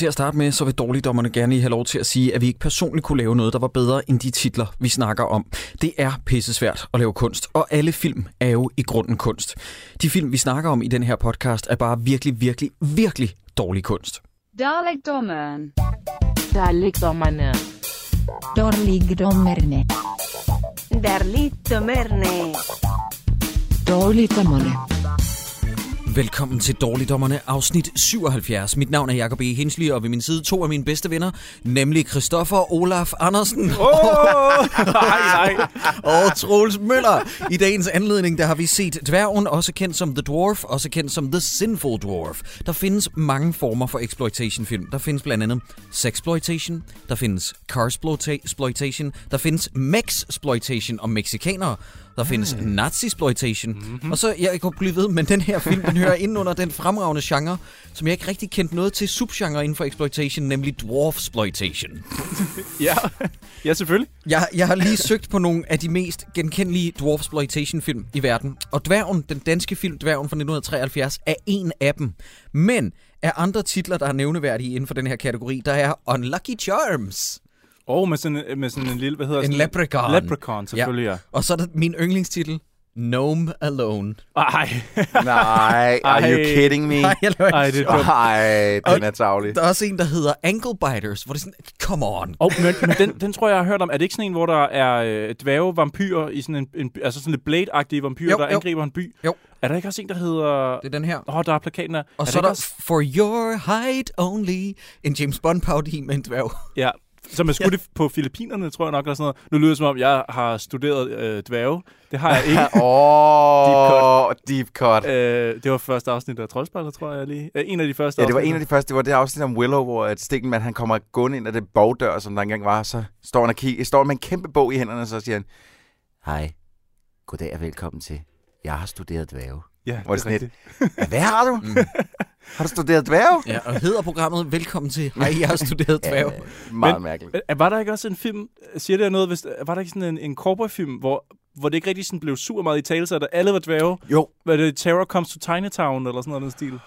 Til at starte med, så vil dårligdommerne gerne have lov til at sige, at vi ikke personligt kunne lave noget, der var bedre end de titler, vi snakker om. Det er pissesvært at lave kunst, og alle film er jo i grunden kunst. De film, vi snakker om i den her podcast, er bare virkelig, virkelig, virkelig dårlig kunst. Dårligdommerne. Dårligdommerne. Dårligdommerne. Dårligdommerne. Dårligdommerne. Velkommen til Dårligdommerne, afsnit 77. Mit navn er Jacob E. Hensly, og ved min side to af mine bedste venner, nemlig Christoffer Olaf Andersen og Troels Møller. I dagens anledning, der har vi set dværgen, også kendt som The Dwarf, også kendt som The Sinful Dwarf. Der findes mange former for exploitation-film. Der findes blandt andet sexploitation, der findes carsploitation, der findes mexploitation om mexikanere. Der findes nazisploitation. Og så, jeg kunne blive ved, men den her film, den hører ind under den fremragende genre, som jeg ikke rigtig kendte noget til subgenre inden for exploitation, nemlig dwarfsploitation. Ja, selvfølgelig. Jeg har lige søgt på nogle af de mest genkendelige dwarfsploitation-film i verden, og Dværgen, den danske film Dværgen fra 1973, er en af dem. Men af andre titler, der er nævneværdige inden for den her kategori, der er Unlucky Charms. Med sådan en lille, hvad hedder det? En leprechaun. Leprechaun, selvfølgelig, ja. Og så er der min yndlingstitel, Gnome Alone. Nej, are you kidding me? Nej, den er tavlig. Der er også en, der hedder Ankle Biters, hvor det er sådan, come on. Men den tror jeg, jeg har hørt om. Er det ikke sådan en, hvor der er dværge-vampyrer i sådan en altså sådan lidt Blade-agtige vampyrer, der angriber en by? Jo. Er der ikke også en, der hedder... Det er den her. Der er plakaten der. Og er så er der også... For Your Height Only, en James Bond-parodi med en dværge. Ja. Som er skudt på Filippinerne, tror jeg nok, eller sådan noget. Nu lyder det, som om jeg har studeret dværge. Det har jeg ikke. Deep cut. Det var første afsnit af Trolsbart, tror jeg lige. En af de første afsnit. Ja, det var en af de første. Det var det afsnit om Willow, hvor et stikkenmand, han kommer gående ind af den bogdør, som der engang var. Så står han og kigger, står med en kæmpe bog i hænderne, og så siger han, hej, goddag og velkommen til. Jeg har studeret dværge. Ja, det er rigtigt. Hvad har du? Har du studeret dværge? Ja, og hedder programmet Velkommen til. Hej, jeg har studeret dværge. Meget mærkeligt. Var der ikke også en film, siger det noget, hvis, var der ikke sådan en cowboy-film, hvor det ikke rigtig sådan blev super meget i tale, så alle var dværge? Jo. Var det Terror Comes to Tiny Town, eller sådan noget den stil?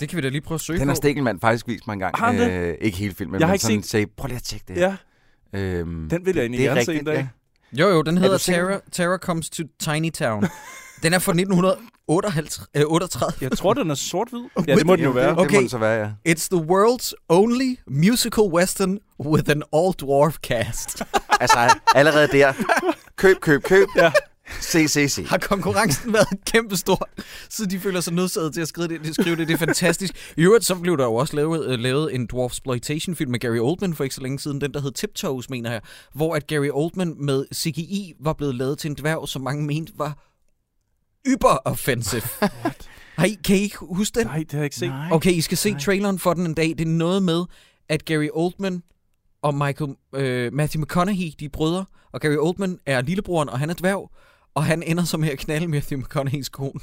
Det kan vi da lige prøve at søge på. Den har Stikkelmand faktisk vist mig engang. Har ikke hele filmen, men sådan sagde, prøv lige at tjekke det her. Ja. Den vil jeg egentlig gerne se en dag. Jo, den hedder Terror Comes to Tiny Town. Den er fra 1938. Jeg tror, den er sort-hvid. Ja, det må den jo være. Okay. Det må den så være, ja. It's the world's only musical western with an all-dwarf cast. Altså, allerede der. Køb. Ja. Se. Har konkurrencen været kæmpestor, så de føler sig nødsaget til at skrive det. Det er fantastisk. I øvrigt, så blev der jo også lavet en dwarfsploitation-film med Gary Oldman for ikke så længe siden. Den, der hed Tiptoes, mener jeg. Hvor at Gary Oldman med CGI var blevet lavet til en dværg, som mange mente var... Uber-offensive. Kan I ikke huske den? Nej, det har jeg ikke set. Okay, I skal se traileren for den en dag. Det er noget med, at Gary Oldman og Matthew McConaughey, de er brødre, og Gary Oldman er lillebroren, og han er dværg, og han ender så med at knalde Matthew McConaugheys kone.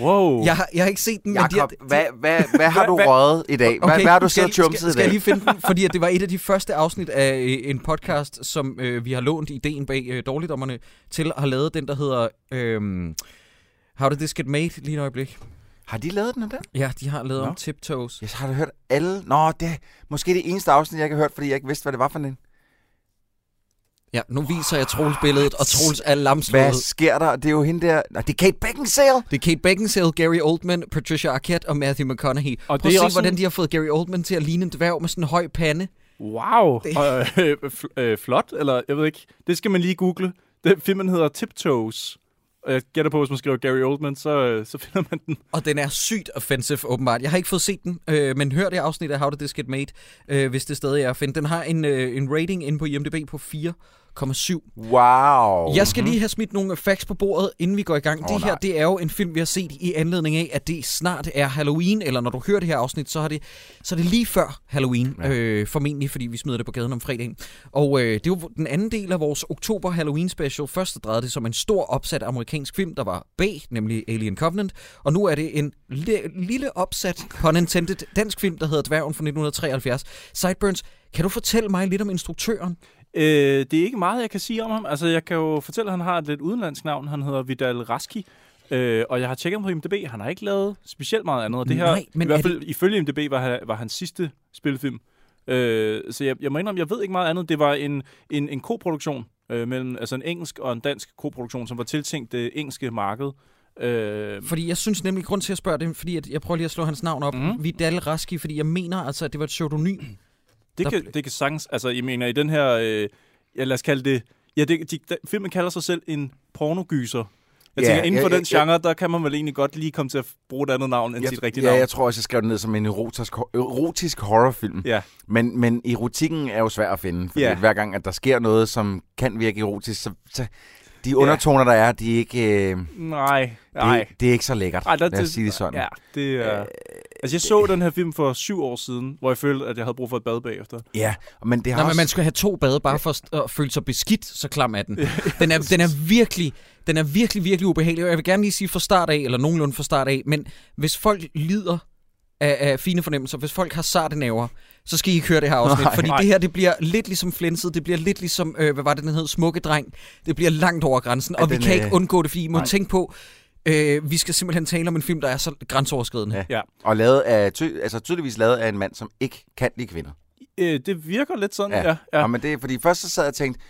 Wow. Jeg har ikke set den. Jakob, hvad har du røget i dag? Okay, hvad har du siddet chumset i dag? Skal jeg lige finde den? Fordi det var et af de første afsnit af en podcast, som vi har lånt ideen bag dårligdommerne til, og har lavet den, der hedder... How Did This Get Made, lige et øjeblik. Har de lavet den om den? Ja, de har lavet om Tiptoes. Jeg har da hørt alle... Nå, det er måske det eneste afsnit, jeg ikke har hørt, fordi jeg ikke vidste, hvad det var for den. Ja, nu viser jeg Troels billedet, og Troels er lamslået. Hvad sker der? Det er jo hende der... Nå, det er Kate Beckinsale! Det er Kate Beckinsale, Gary Oldman, Patricia Arquette og Matthew McConaughey. Og prøv at se, hvordan de har fået Gary Oldman til at ligne en dværg med sådan en høj pande. Wow! Flot, eller jeg ved ikke. Det skal man lige google. Den filmen hedder Tiptoes. Og jeg gætter på, hvis man skriver Gary Oldman, så finder man den. Og den er sygt offensive, åbenbart. Jeg har ikke fået set den, men hør det afsnit af How Did This Get Made, hvis det stadig er at finde. Den har en rating inde på IMDb på 4,7. Wow! Jeg skal lige have smidt nogle facts på bordet, inden vi går i gang. Det her, det er jo en film, vi har set i anledning af, at det snart er Halloween, eller når du hører det her afsnit, så er det lige før Halloween, formentlig, fordi vi smider det på gaden om fredagen. Og det var den anden del af vores oktober Halloween special. Først drejede det som en stor opsat amerikansk film, der var bag, nemlig Alien Covenant. Og nu er det en lille opsat, pun intended, dansk film, der hedder Dværgen fra 1973. Sideburns, kan du fortælle mig lidt om instruktøren? Det er ikke meget, jeg kan sige om ham. Altså, jeg kan jo fortælle, at han har et lidt udenlandsk navn. Han hedder Vidal Raski. Og jeg har tjekket ham på IMDb. Han har ikke lavet specielt meget andet. Det her, i hvert fald ifølge IMDb, var hans sidste spillefilm. Så jeg må indrømme, jeg ved ikke meget andet. Det var en koproduktion mellem altså en engelsk og en dansk koproduktion, som var tiltænkt det engelske marked. Fordi jeg synes nemlig, grund til at spørge det, fordi at jeg prøver lige at slå hans navn op, Vidal Raski, fordi jeg mener altså, at det var et pseudonym. Det kan sagtens, altså jeg mener i den her, lad os kalde det, filmen kalder sig selv en pornogyser. Jeg tænker, inden for den genre, der kan man vel egentlig godt lige komme til at bruge et andet navn end sit rigtige navn. Ja, jeg tror også, jeg skrev det ned som en erotisk horrorfilm. Ja. Men erotikken er jo svær at finde, fordi hver gang, at der sker noget, som kan virke erotisk, så de undertoner, der er, de er ikke... Nej. Det er ikke så lækkert, lad os sige det sådan. Ja, jeg så den her film for 7 år siden, hvor jeg følte, at jeg havde brug for et bad bagefter. Ja, men det har men man skal have 2 bade, bare for at føle sig beskidt, så klam af den. Den er virkelig ubehagelig, og jeg vil gerne lige sige fra start af, eller nogenlunde fra start af, men hvis folk lider af fine fornemmelser, hvis folk har sarte nerver, så skal I ikke høre det her afsnit, fordi det her, det bliver lidt ligesom flænset, det bliver lidt ligesom, smukke dreng, det bliver langt over grænsen, og vi kan ikke undgå det, fordi I må tænke på, vi skal simpelthen tale om en film, der er så grænseoverskridende. Ja. Og lavet af, tydeligvis lavet af en mand, som ikke kan lide kvinder. Det virker lidt sådan, ja. Ja, men det er, fordi først så sad jeg og tænkte,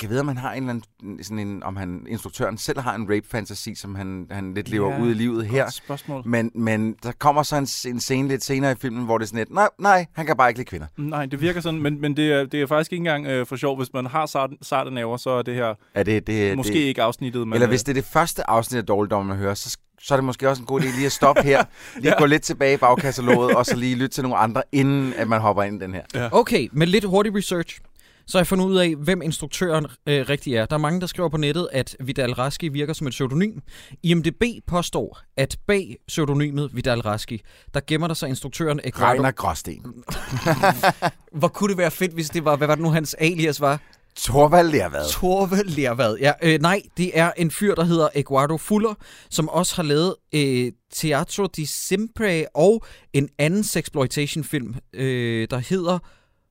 kan vide, om han har en eller anden, sådan en, om han instruktøren selv har en rape-fantasi, som han lidt lever ud i livet her. Spørgsmål. Men der kommer så en scene lidt senere i filmen, hvor det er sådan et, nej, han kan bare ikke lide kvinder. Nej, det virker sådan, men det er faktisk ikke engang for sjov. Hvis man har sarte nerver, så er det her måske ikke afsnittet. Men, eller hvis det er det første afsnit af Dårligdommerne at høre, så er det måske også en god idé lige at stoppe her, lige gå lidt tilbage i bagkataloget, og så lige lytte til nogle andre, inden at man hopper ind i den her. Ja. Okay, med lidt hurtig research. Så har jeg fundet ud af, hvem instruktøren rigtig er. Der er mange, der skriver på nettet, at Vidal Raski virker som et pseudonym. IMDb påstår, at bag pseudonymet Vidal Raski, der gemmer der sig instruktøren Reiner Gråsten. Hvor kunne det være fedt, hvis det var, hvad var det nu, hans alias var? Torvald Lervad, ja. Nej, det er en fyr, der hedder Eduardo Fuller, som også har lavet Teatro di Sempre og en anden sexploitation-film, der hedder...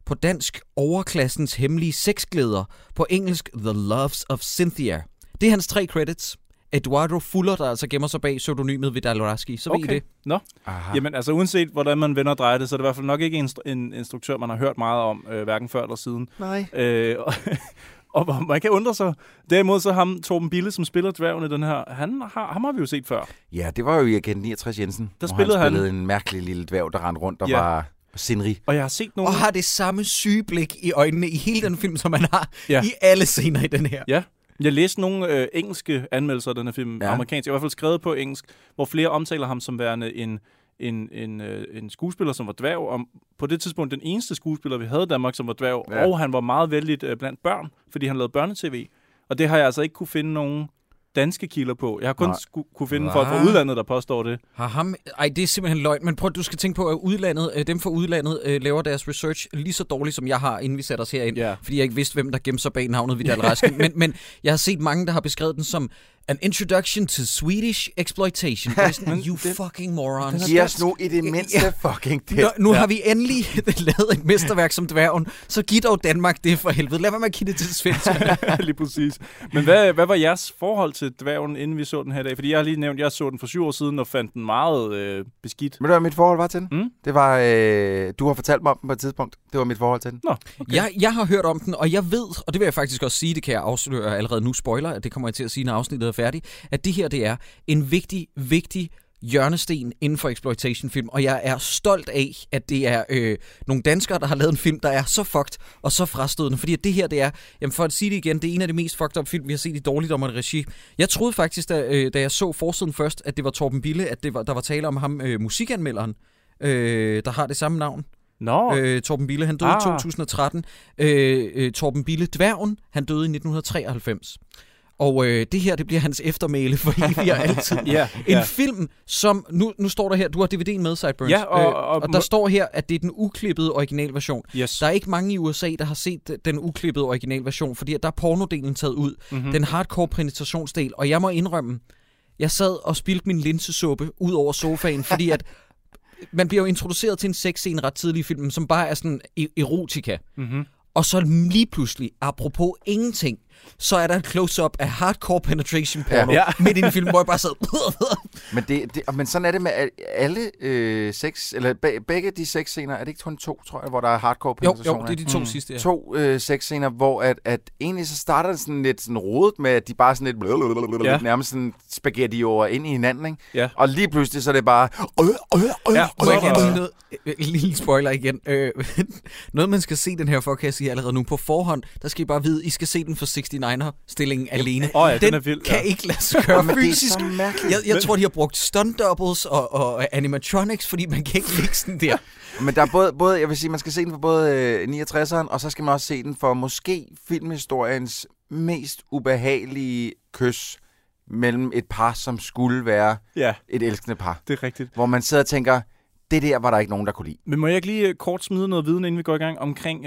på dansk Overklassens Hemmelige Sexglæder, på engelsk The Loves of Cynthia. Det er hans 3 credits. Eduardo Fuller, der altså gemmer sig bag pseudonymet Vidal Raski. Så ved I det. Nå. Aha. Jamen altså uanset hvordan man vender og drejer det, så er det i hvert fald nok ikke en instruktør, man har hørt meget om, hverken før eller siden. Nej. Og man kan undre sig. Derimod så ham, Torben Bille, som spiller dværgen i den her, ham har vi jo set før. Ja, det var jo i Agent 69 Jensen, der spillede han en mærkelig lille dværg, der rendte rundt og var... Sinrig. Og jeg har set nogle... Og har det samme syge blik i øjnene i hele den film, som man har i alle scener i den her. Ja. Jeg læste nogle engelske anmeldelser af den her film, amerikansk. Jeg har i hvert fald skrevet på engelsk, hvor flere omtaler ham som værende en skuespiller, som var dværg. Og på det tidspunkt den eneste skuespiller, vi havde i Danmark, som var dværg. Ja. Og han var meget vældigt blandt børn, fordi han lavede børnetv. Og det har jeg altså ikke kunne finde nogen... danske kilder på. Jeg har kun kunne finde folk fra udlandet, der påstår det. Ej, det er simpelthen løgn. Men prøv, du skal tænke på, at dem fra udlandet laver deres research lige så dårligt, som jeg har, inden vi sætter os herind. Yeah. Fordi jeg ikke vidste, hvem der gemte sig bag navnet Vidal Raski. Men jeg har set mange, der har beskrevet den som An Introduction to Swedish Exploitation. You fucking morons. Giv os nu i det mindste fucking det. Nu har vi endelig lavet et mesterværk som dværgen, så giv dog Danmark det for helvede. Lad være med at kigge det til svenskerne. Lige præcis. Men hvad var jeres forhold til dværgen, inden vi så den her dag? Fordi jeg har lige nævnt, at jeg så den for 7 år siden og fandt den meget beskidt. Men det var mit forhold var til den. Det var, du har fortalt mig om den på et tidspunkt. Det var mit forhold til den. Nå, okay. Jeg har hørt om den, og jeg ved, og det vil jeg faktisk også sige, det kan jeg afsløre allerede nu, spoiler, at det kommer jeg til at sige, når afsnittet er færdig, at det her, det er en vigtig, vigtig hjørnesten inden for exploitation-film, og jeg er stolt af, at det er nogle danskere, der har lavet en film, der er så fucked og så frastødende, fordi at det her, det er, jamen for at sige det igen, det er en af de mest fucked up film, vi har set i Dårligdommerne regi. Jeg troede faktisk, da jeg så forsiden først, at det var Torben Bille, at der var tale om ham, musikanmelderen, der har det samme navn. No. Torben Bille, han døde i 2013. Torben Bille, dværgen, han døde i 1993. Og det her, det bliver hans eftermæle for evigt og altid. En film, som... Nu står der her... Du har DVD'en med, Sideburns. Ja, og der står her, at det er den uklippede originalversion. Yes. Der er ikke mange i USA, der har set den uklippede originalversion, fordi der er pornodelen taget ud. Mm-hmm. Den hardcore penetrationsdel. Og jeg må indrømme, jeg sad og spildte min linsesuppe ud over sofaen, fordi at... Man bliver jo introduceret til en sexscene ret tidlig i filmen, som bare er sådan erotika. Mm-hmm. Og så lige pludselig, apropos ingenting, så er der en close-up af hardcore penetration porno midt i en film, hvor jeg bare sad. Men sådan er det med alle sex, eller begge de sex scener, er det ikke kun to, tror jeg, hvor der er hardcore penetration? Jo, det er de to sidste, ja. To sex scener, hvor at egentlig så starter det sådan lidt sådan rodet med, at de bare sådan lidt, lidt nærmest sådan spaghetti over ind i hinanden, ikke? Ja. Og lige pludselig så er det bare... Lille spoiler igen. Noget, man skal se den her for, kan jeg sige allerede nu på forhånd, der skal I bare vide, I skal se den for 69er-stillingen alene. Den vild, kan ikke lade sig gøre fysisk. Jeg tror, de har brugt stunt doubles og animatronics, fordi man kan ikke lægge sådan der. Men der er både, jeg vil sige, man skal se den for både 69'eren, og så skal man også se den for måske filmhistoriens mest ubehagelige kys mellem et par, som skulle være et elskende par. Det er rigtigt. Hvor man sidder og tænker... Det der var der ikke nogen, der kunne lide. Men må jeg ikke lige kort smide noget viden, inden vi går i gang, omkring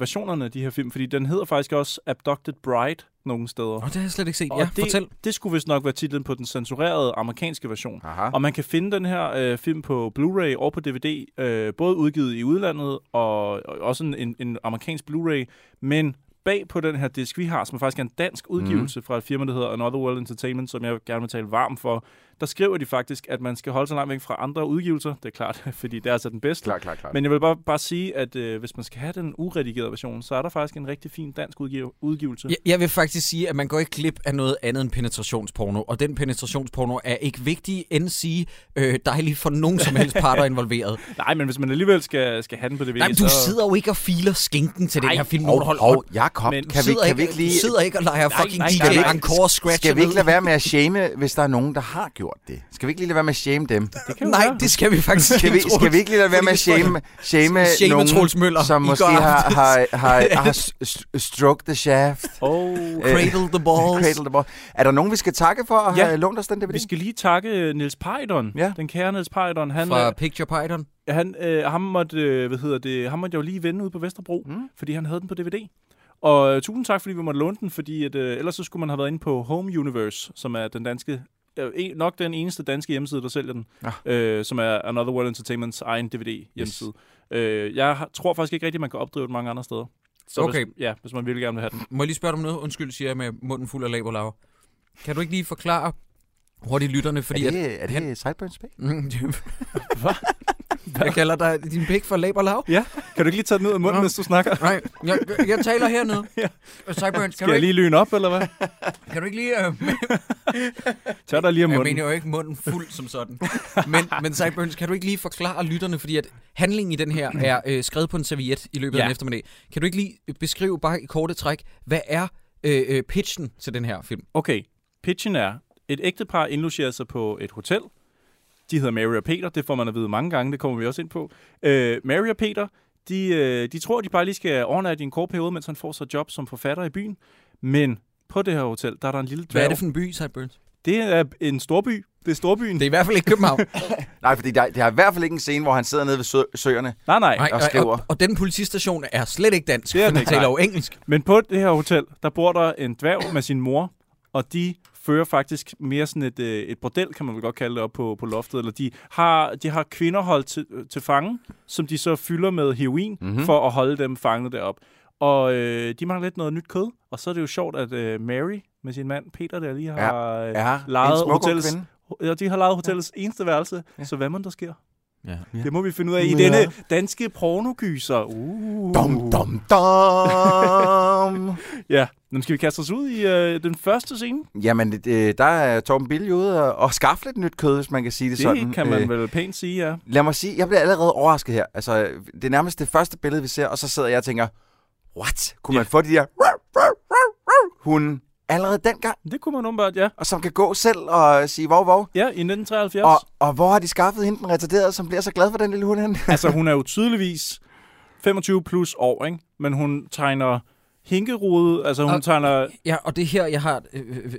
versionerne af de her film? Fordi den hedder faktisk også Abducted Bride nogle steder. Og det har jeg slet ikke set. Og fortæl. Det skulle vist nok være titlen på den censurerede amerikanske version. Aha. Og man kan finde den her film på Blu-ray og på DVD, både udgivet i udlandet og også en amerikansk Blu-ray, men... Bag på den her disk, vi har, som faktisk er en dansk udgivelse fra et firma, der hedder Another World Entertainment, som jeg gerne vil tale varmt for, der skriver de faktisk, at man skal holde sig langt væk fra andre udgivelser. Det er klart, fordi det er altså den bedste. Klar. Men jeg vil bare sige, at hvis man skal have den uredigerede version, så er der faktisk en rigtig fin dansk udgivelse. Jeg vil faktisk sige, at man går ikke glip af noget andet end penetrationsporno, og den penetrationsporno er ikke vigtig end sige dejlig for nogen som helst parter involveret. Nej, men hvis man alligevel skal have den på DVD, nej, men du sidder jo ikke og filer skinken til den her film. Sidder ikke og leger fucking DJ encore scratch. Skal vi ikke lade være med at shame, hvis der er nogen, der har gjort det? Skal vi ikke lige lade være med at shame dem? Det skal vi faktisk ikke. Skal vi ikke lige lade være med at shame nogen, Troels Møller, som måske har stroke the shaft? Cradle the balls. Er der nogen, vi skal takke for at have lånt os den DVD? Vi skal lige takke Niels Peyton. Ja. Den kære Niels Peyton. Fra Picture Peyton. Han måtte jo lige vende ud på Vesterbro, fordi han havde den på DVD. Og tusind tak, fordi vi måtte låne den, fordi at, ellers så skulle man have været inde på Home Universe, som er den danske, nok den eneste danske hjemmeside, der sælger den, som er Another World Entertainments egen DVD-hjemmeside. Yes. Jeg tror faktisk ikke rigtigt, man kan opdrive det mange andre steder. Så okay. Hvis man virkelig gerne vil have den. Må jeg lige spørge dig om noget? Undskyld, siger jeg med munden fuld af laberlarver. Kan du ikke lige forklare hurtigt lytterne? Fordi er det Sideburns Bay? Hvad? Jeg kalder dig din pik for laberlav. Ja, kan du ikke lige tage den ud af munden, hvis du snakker? Nej, jeg taler hernede. Sideburns, skal jeg lige lyne op, eller hvad? Kan du ikke lige... Tør dig lige af munden. Jeg mener jo ikke munden fuld som sådan. Men Sideburns, kan du ikke lige forklare lytterne, fordi at handlingen i den her er skrevet på en serviet i løbet af en eftermiddag. Kan du ikke lige beskrive bare i korte træk, hvad er pitchen til den her film? Okay, pitchen er, et ægtepar indlogerer sig på et hotel. De hedder Mary og Peter, det får man at vide mange gange, det kommer vi også ind på. Mary og Peter, de tror, de bare lige skal overnatte i en kort periode, mens han får sig job som forfatter i byen. Men på det her hotel, der er der en lille dværg. Hvad er det for en by, Sideburns? Det er en storby. Det er storbyen. Det er i hvert fald ikke København. Nej, fordi det er i hvert fald ikke en scene, hvor han sidder nede ved søerne og skriver. Og den politistation er slet ikke dansk, for den taler jo engelsk. Men på det her hotel, der bor der en dværg med sin mor, og de fører faktisk mere sådan et bordel, kan man vel godt kalde det, op på loftet. Eller de har kvinder holdt til fange, som de så fylder med heroin, for at holde dem fanget derop. Og de mangler lidt noget nyt kød. Og så er det jo sjovt, at Mary med sin mand Peter, der lige har lejet hotellets, eneste værelse. Ja. Så hvad man der sker? Ja. Det må vi finde ud af i denne danske pornogyser. Dum, dum, dum. Ja, nu skal vi kaste os ud i den første scene. Jamen, der er Torben Bille ude og skaffe lidt nyt kød, hvis man kan sige det sådan. Det kan man vel pænt sige, ja. Lad mig sige, jeg bliver allerede overrasket her. Altså, det er nærmest det første billede, vi ser, og så sidder jeg og tænker, what? Kunne man få de der hunde allerede dengang? Det kunne man umiddelbart, ja. Og som kan gå selv og sige vov. Ja, i 1973. Og hvor har de skaffet hende den retarderede, som bliver så glad for den lille hund? Altså, hun er jo tydeligvis 25 plus år, ikke? Men hun tegner... hinkerude, altså hun tegner... Ja, og det her, jeg har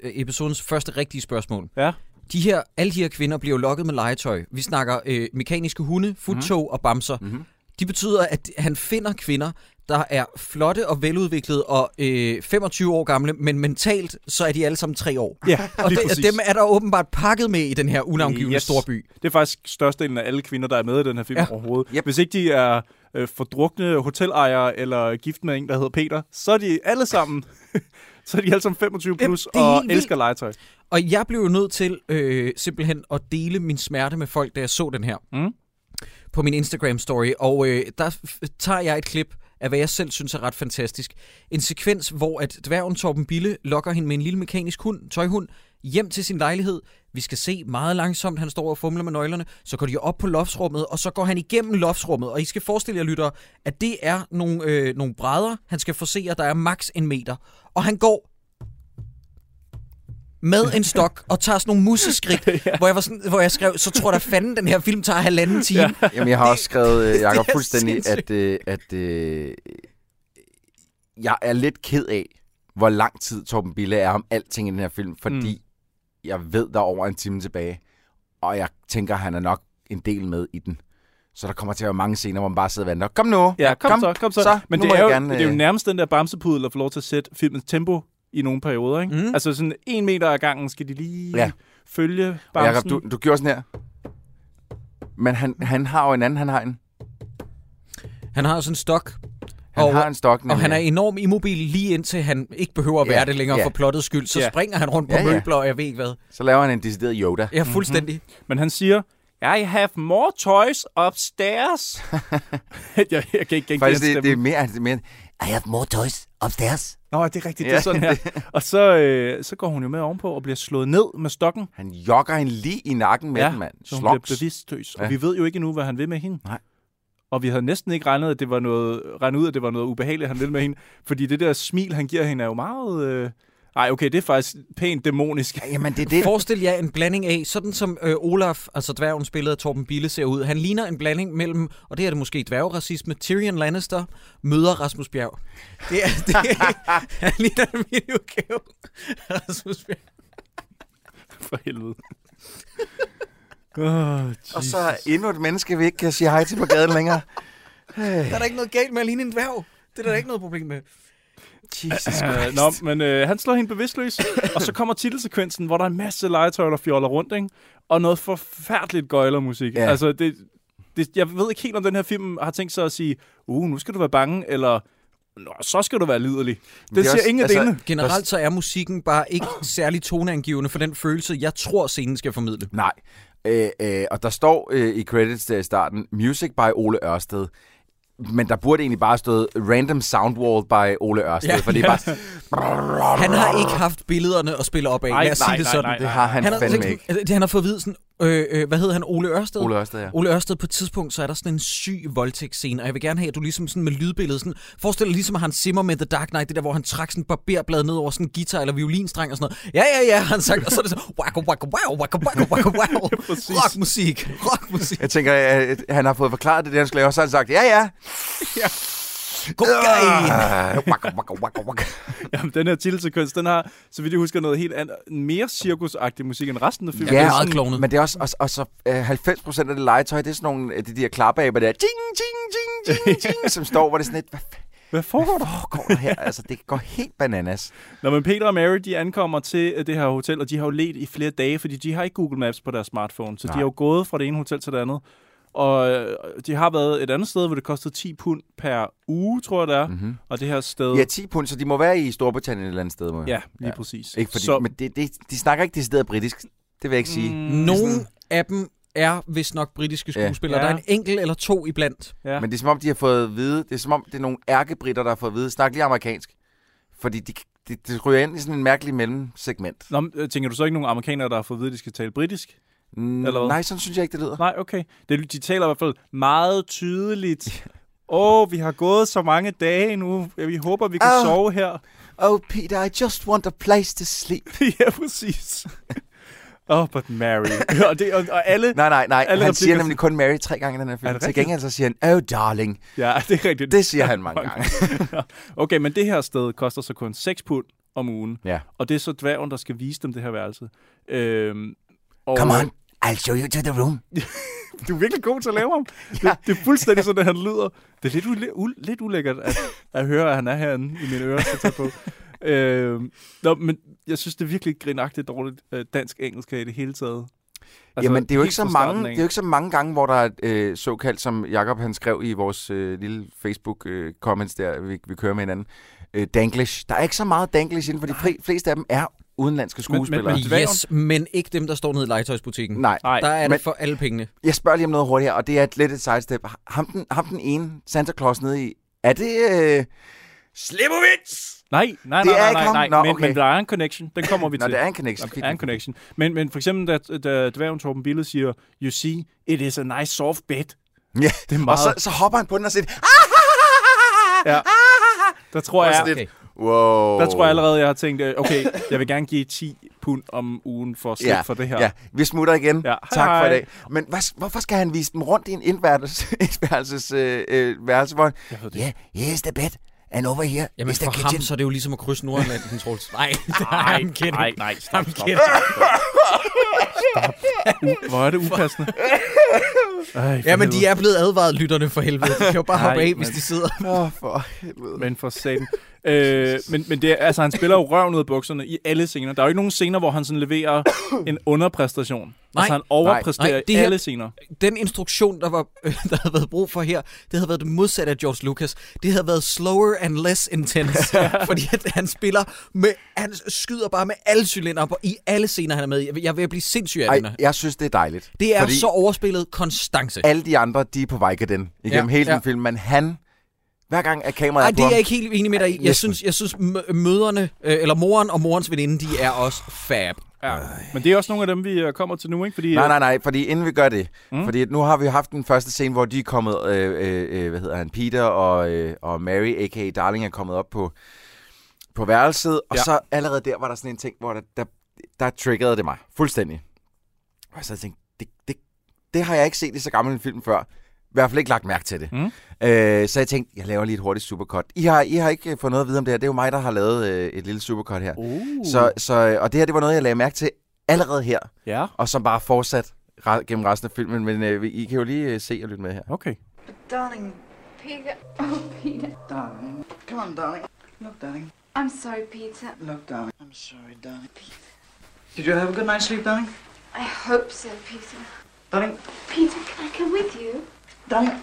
episodens første rigtige spørgsmål. Ja. Alle de her kvinder bliver jo lokket med legetøj. Vi snakker mekaniske hunde, futtog og bamser. Mm-hmm. De betyder, at han finder kvinder, der er flotte og veludviklede og 25 år gamle, men mentalt, så er de alle sammen 3 år. Ja, og dem er der åbenbart pakket med i den her unavngivende storby. Det er faktisk størstedelen af alle kvinder, der er med i den her film overhovedet. Yep. Hvis ikke de er... fordrukne hotelejere eller gift med en, der hedder Peter, så er de alle sammen Så er de alle sammen 25 plus og elsker legetøj. Og jeg blev jo nødt til simpelthen at dele min smerte med folk, da jeg så den her. Mm. På min Instagram-story. Og der tager jeg et klip af, hvad jeg selv synes er ret fantastisk. En sekvens, hvor at dværgen Torben Bille lokker hende med en lille mekanisk hund, tøjhund, hjem til sin lejlighed. Vi skal se meget langsomt, han står og fumler med nøglerne. Så går de op på loftsrummet, og så går han igennem loftsrummet. Og I skal forestille jer, lyttere, at det er nogle brædder, han skal forse, at der er maks en meter. Og han går med en stok og tager sådan nogle museskridt, ja. Hvor jeg skrev, så tror der fanden, den her film tager halvanden time. Ja. Jamen, jeg har også skrevet, Jacob, fuldstændig, at jeg er lidt ked af, hvor lang tid Torben Bille er om alting i den her film, fordi jeg ved, der er over en time tilbage, og jeg tænker, han er nok en del med i den. Så der kommer til at være mange scener, hvor man bare sidder og venter. Kom nu! Ja, kom så. Men det er, jo, gerne, det er jo nærmest den der bamsepuddel, der får lov til at sætte filmens tempo i nogle perioder, ikke? Mm. Altså sådan 1 meter ad gangen skal de lige følge bamsen. Jacob, du gjorde sådan her. Men han har jo en anden, han har en. Han har sådan en stok. Og han er enormt immobil, lige indtil han ikke behøver at være det længere for plottets skyld. Så springer han rundt på møbler, og jeg ved ikke hvad. Så laver han en decideret Yoda. Ja, fuldstændig. Mm-hmm. Men han siger, I have more toys upstairs. jeg kan ikke gengive det er mere, I have more toys upstairs. Nå, det er rigtigt, det er sådan her. Og så går hun jo med ovenpå og bliver slået ned med stokken. Han jogger hende lige i nakken med den, mand. Så hun bliver bevidstløs. Ja. Og vi ved jo ikke endnu, hvad han vil med hende. Nej. Og vi havde næsten ikke regnet ud, at det var noget ubehageligt, han ville med hende. Fordi det der smil, han giver hende, er jo meget... Ej, okay, det er faktisk pænt dæmonisk. Jamen, det er det. Forestil jer en blanding af, sådan som Olaf, altså dværgen spillet af Torben Bille, ser ud. Han ligner en blanding mellem, og det er det måske dværgeracisme, Tyrion Lannister møder Rasmus Bjerg. Det er han ligner en videogave. Rasmus Bjerg. For helvede. Oh, og så endnu et menneske, vi ikke kan sige hej til på gaden længere. Der er ikke noget galt med at ligne en dværg. Det er der ikke noget problem med. Jesus Christ. Men han slår hende bevidstløs, og så kommer titelsekvensen, hvor der er en masse legetøj, der fjoller rundt, ikke? Og noget forfærdeligt gøjlermusik. Ja. Altså, jeg ved ikke helt, om den her film har tænkt sig at sige, nu skal du være bange, eller... Nå, så skal du være liderlig. Det siger ingen af delene. Generelt så er musikken bare ikke særlig toneangivende for den følelse, jeg tror scenen skal formidle. Nej. Og der står i credits der i starten, Music by Ole Ørsted. Men der burde egentlig bare stået Random Soundwall by Ole Ørsted. Ja, for det er bare... Han har ikke haft billederne at spille op af. Nej. Det har han fandme ikke. Han har fået vidt sådan... hvad hedder han? Ole Ørsted? Ole Ørsted, ja. Ole Ørsted, på et tidspunkt, så er der sådan en syg voldtægtsscene, og jeg vil gerne have, at du ligesom sådan med lydbilledet, sådan, forestil dig ligesom, at han simmer med The Dark Knight, det der, hvor han trak sådan en barberblad ned over sådan en guitar eller violinstreng og sådan noget. Ja, han sagt, og så er det sådan, wacko, wow, rockmusik. Jeg tænker, at han har fået forklaret det, han skulle lave, og så har han sagt, ja. Jamen, den her titelsekvens, den har, så vidt jeg husker, noget helt andet, mere cirkusagtig musik end resten af filmen. Ja, det er sådan, men det er også 90% af det legetøj, det er sådan nogle, de der klapper der, ting, ting, ting, ting, ting, som står, hvor det er sådan et, hvad foregår der her? Altså, det går helt bananas. Nå, men Peter og Mary, de ankommer til det her hotel, og de har jo ledt i flere dage, fordi de har ikke Google Maps på deres smartphone, så de har jo gået fra det ene hotel til det andet. Og de har været et andet sted, hvor det kostede 10 pund per uge, tror jeg det er. Mm-hmm. Og det her sted... Ja, 10 pund, så de må være i Storbritannien et eller andet sted, må jeg. Ja, lige præcis. Ikke fordi, så... Men de snakker ikke decideret britisk, det vil jeg ikke sige. Nogle af dem er vist nok britiske skuespillere. Ja. Der er en enkelt eller to iblandt. Ja. Men det er som om, de har fået at vide... Det er som om, det er nogle ærkebritter, der har fået at vide... Snak lige amerikansk. Fordi det ryger ind i sådan en mærkelig mellemsegment. Nå, tænker du så ikke nogle amerikanere, der har fået at vide, at de skal tale britisk? Nej, sådan synes jeg ikke, det lyder. Nej, okay. De taler i hvert fald meget tydeligt. Vi har gået så mange dage nu. Vi håber, vi kan sove her. Peter, I just want a place to sleep. Ja, præcis. But Mary. og alle... Nej. Alle han siger nemlig kun Mary 3 gange i den her film. Til gengæld så siger han, darling. Ja, det er rigtigt. Det siger han mange gange. Okay, men det her sted koster så kun 6 pund om ugen. Ja. Og det er så dværgen, der skal vise dem det her værelse. Come on, I'll show you to the room. Du er virkelig god til at lave ham. Det er fuldstændig sådan, at han lyder. Det er lidt ulækkert at høre, at han er herinde i mine ører. At tage på. Men jeg synes, det er virkelig grinagtigt dårligt dansk-engelsk i det hele taget. Altså, jamen, det er jo ikke så mange, det er jo ikke så mange gange, hvor der er såkaldt, som Jacob han skrev i vores lille Facebook-comments, der vi kører med hinanden, danglish. Der er ikke så meget danglish inden, for de fleste af dem er udenlandske skuespillere. Men, yes, men ikke dem, der står nede i legetøjsbutikken. Nej. Der er det for alle pengene. Jeg spørger lige om noget hurtigere, og det er lidt et sidestep. Ham den ene, Santa Claus nede i... Er det... Slimovitz? Nej. Nå, okay. Men der er en connection. Den kommer vi til. Nå, der er en connection. Men for eksempel, da dværgen Torben Bille siger, you see, it is a nice soft bed. Ja, det er meget... og så hopper han på den og siger, ja. Der tror jeg... Okay. Wow. Der tror jeg allerede, jeg har tænkt, okay, jeg vil gerne give 10 pund om ugen for at slippe for det her. Ja, vi smutter igen. Ja. Tak for i dag. Men hvorfor skal han vise dem rundt i en indværelses værelse, hvor here's the bed. And over here. Jamen for ham, så er det jo ligesom at krydse Nordatlanten, Troels. Nej, stop. Hvor er det upassende. Men de er blevet advaret, lytterne, for helvede. De kan jo bare hoppe af, hvis de sidder. For helvede. Men for satan. Men det, altså, han spiller jo røven ud af bukserne i alle scener. Der er jo ikke nogen scener, hvor han sådan leverer en underpræstation. Altså han overpræsterer i alle scener. Den instruktion, der havde været brug for her, det havde været det modsatte af George Lucas. Det havde været slower and less intense. Fordi han spiller med... Han skyder bare med alle cylinder på i alle scener, han er med i. Jeg vil blive sindssyg af den. Jeg synes, det er dejligt. Det er så overspillet konstance. Alle de andre, de er på vej den igennem hele den film, men han... Hver gang er kameraet på. Det er jeg ikke helt enig med dig i. Jeg synes mødrene, eller moren og morens veninde, de er også fab. Ja. Men det er også nogle af dem, vi kommer til nu, ikke? Fordi, nej, fordi inden vi gør det. Fordi nu har vi haft den første scene, hvor de er kommet, Peter og Mary, a.k.a. Darling, er kommet op på værelset. Og så allerede der var der sådan en ting, hvor der triggerede det mig fuldstændig. Og så tænkte jeg, det har jeg ikke set i så gammel en film før. I hvert fald ikke lagt mærke til det. Så jeg tænkte, jeg laver lige et hurtigt supercut. I har ikke fået noget at vide om det her. Det er jo mig, der har lavet et lille supercut her. Og det her, det var noget, jeg lagde mærke til allerede her. Yeah. Og som bare fortsat gennem resten af filmen. Men I kan jo lige se og lytte med her. Okay. But darling, Peter. Oh, Peter. Darling. Come on, darling. Look, darling. I'm sorry, Peter. Look, darling. I'm sorry, darling. Peter. Did you have a good night's sleep, darling? I hope so, Peter. Darling. Peter, can I come with you? Darling.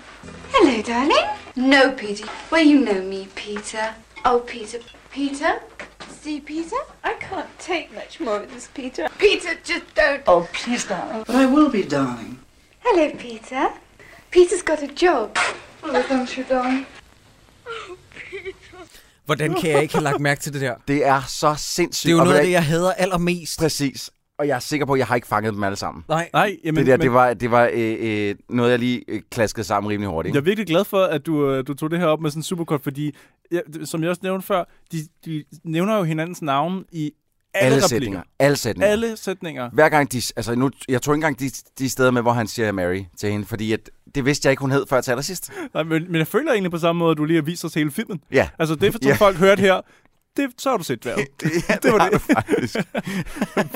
Hello, darling. No, Peter. Well, you know me, Peter. Oh, Peter. Peter? See, Peter? I can't take much more of this, Peter. Peter, just don't. Oh, please, darling. But I will be, darling. Hello, Peter. Peter's got a job. Oh, don't you, darling? Oh, Peter. Hvordan kan jeg ikke have lagt mærke til det der? Det er så sindssygt. Det er jo noget af det, jeg hader allermest. Præcis. Og jeg er sikker på, at jeg har ikke fanget dem alle sammen. Nej, jamen, det var noget, jeg lige klaskede sammen rimelig hurtigt. Ikke? Jeg er virkelig glad for, at du tog det her op med sådan en superkort, fordi, som jeg også nævnte før, de nævner jo hinandens navn i alle sætninger. Alle sætninger. Hver gang jeg tror ikke engang de steder med, hvor han siger Mary til hende, fordi at det vidste jeg ikke, hun hed før til allersidst. Nej, men jeg føler egentlig på samme måde, at du lige har vist os hele filmen. Ja. Altså det, som folk hørte her, så har du set dværgen. Det var det faktisk.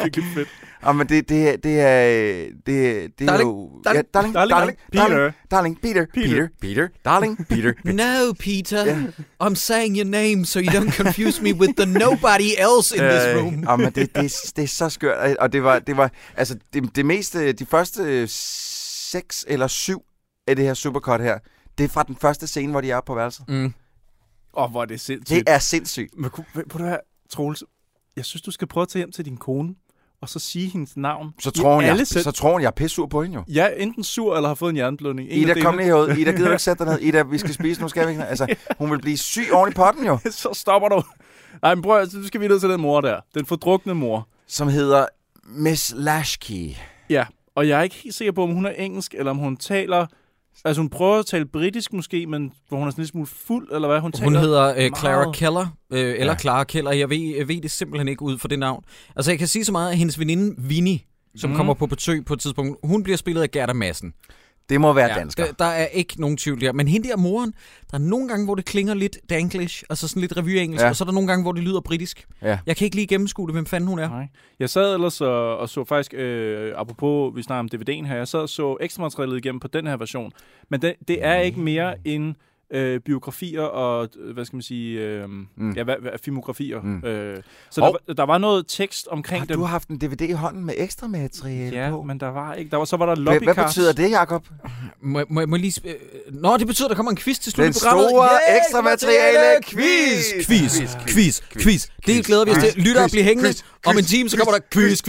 Virkelig fedt. Men det er jo... Darling, Peter. No, Peter. Yeah. I'm saying your name, so you don't confuse me with the nobody else in this room. Men det er så skørt. Og det var altså det meste, de første 6 eller 7 af det her supercut her, det er fra den første scene, hvor de er på værelset. Hvor er det sindssygt. Det er sindssygt. Men prøv at høre, Troels, jeg synes, du skal prøve at tage hjem til din kone, og så sige hendes navn. Så tror hun, jeg er pissur på hende jo. Ja, enten sur, eller har fået en hjerneblødning. Ida, kom lige herud. Ida, gider du ikke sætte dig ned? Ida, vi skal spise nu, skal vi ikke? Altså, hun vil blive syg oven i potten jo. Så stopper du. Nej, men prøv at høre, nu skal vi ned til den mor der. Den fordrukne mor. Som hedder Miss Lashe. Ja, og jeg er ikke helt sikker på, om hun er engelsk, eller om hun taler... Altså, hun prøver at tale britisk måske, men hvor hun er sådan lidt smule fuld, eller hvad? Hun hedder Clara Keller, Clara Keller. Jeg ved det simpelthen ikke ud for det navn. Altså, jeg kan sige så meget, at hendes veninde, Vinnie, som kommer på besøg på et tidspunkt, hun bliver spillet af Gerda Madsen. Det må være dansker. Der er ikke nogen tvivl der. Men hende der moren, der er nogle gange, hvor det klinger lidt danglish, altså sådan lidt revyengelsk, og så er der nogle gange, hvor det lyder britisk. Ja. Jeg kan ikke lige gennemskue det, hvem fanden hun er. Nej. Jeg sad ellers og så faktisk, apropos vi snakker om DVD'en her, jeg sad og så ekstra materialet igennem på den her version, men det er ikke mere end biografier og, hvad skal man sige, filmografier. Så der var noget tekst omkring dem. Du har haft en DVD i hånden med ekstra materiale på. Men der var ikke. Så var der lobbycast. Hvad betyder det, Jacob? Må jeg lige... Nå, det betyder, der kommer en quiz til slut i programmet. Den store ekstra materiale quiz. Det glæder vi os til. Lytter og bliver hængende. Om en time, så kommer der quiz.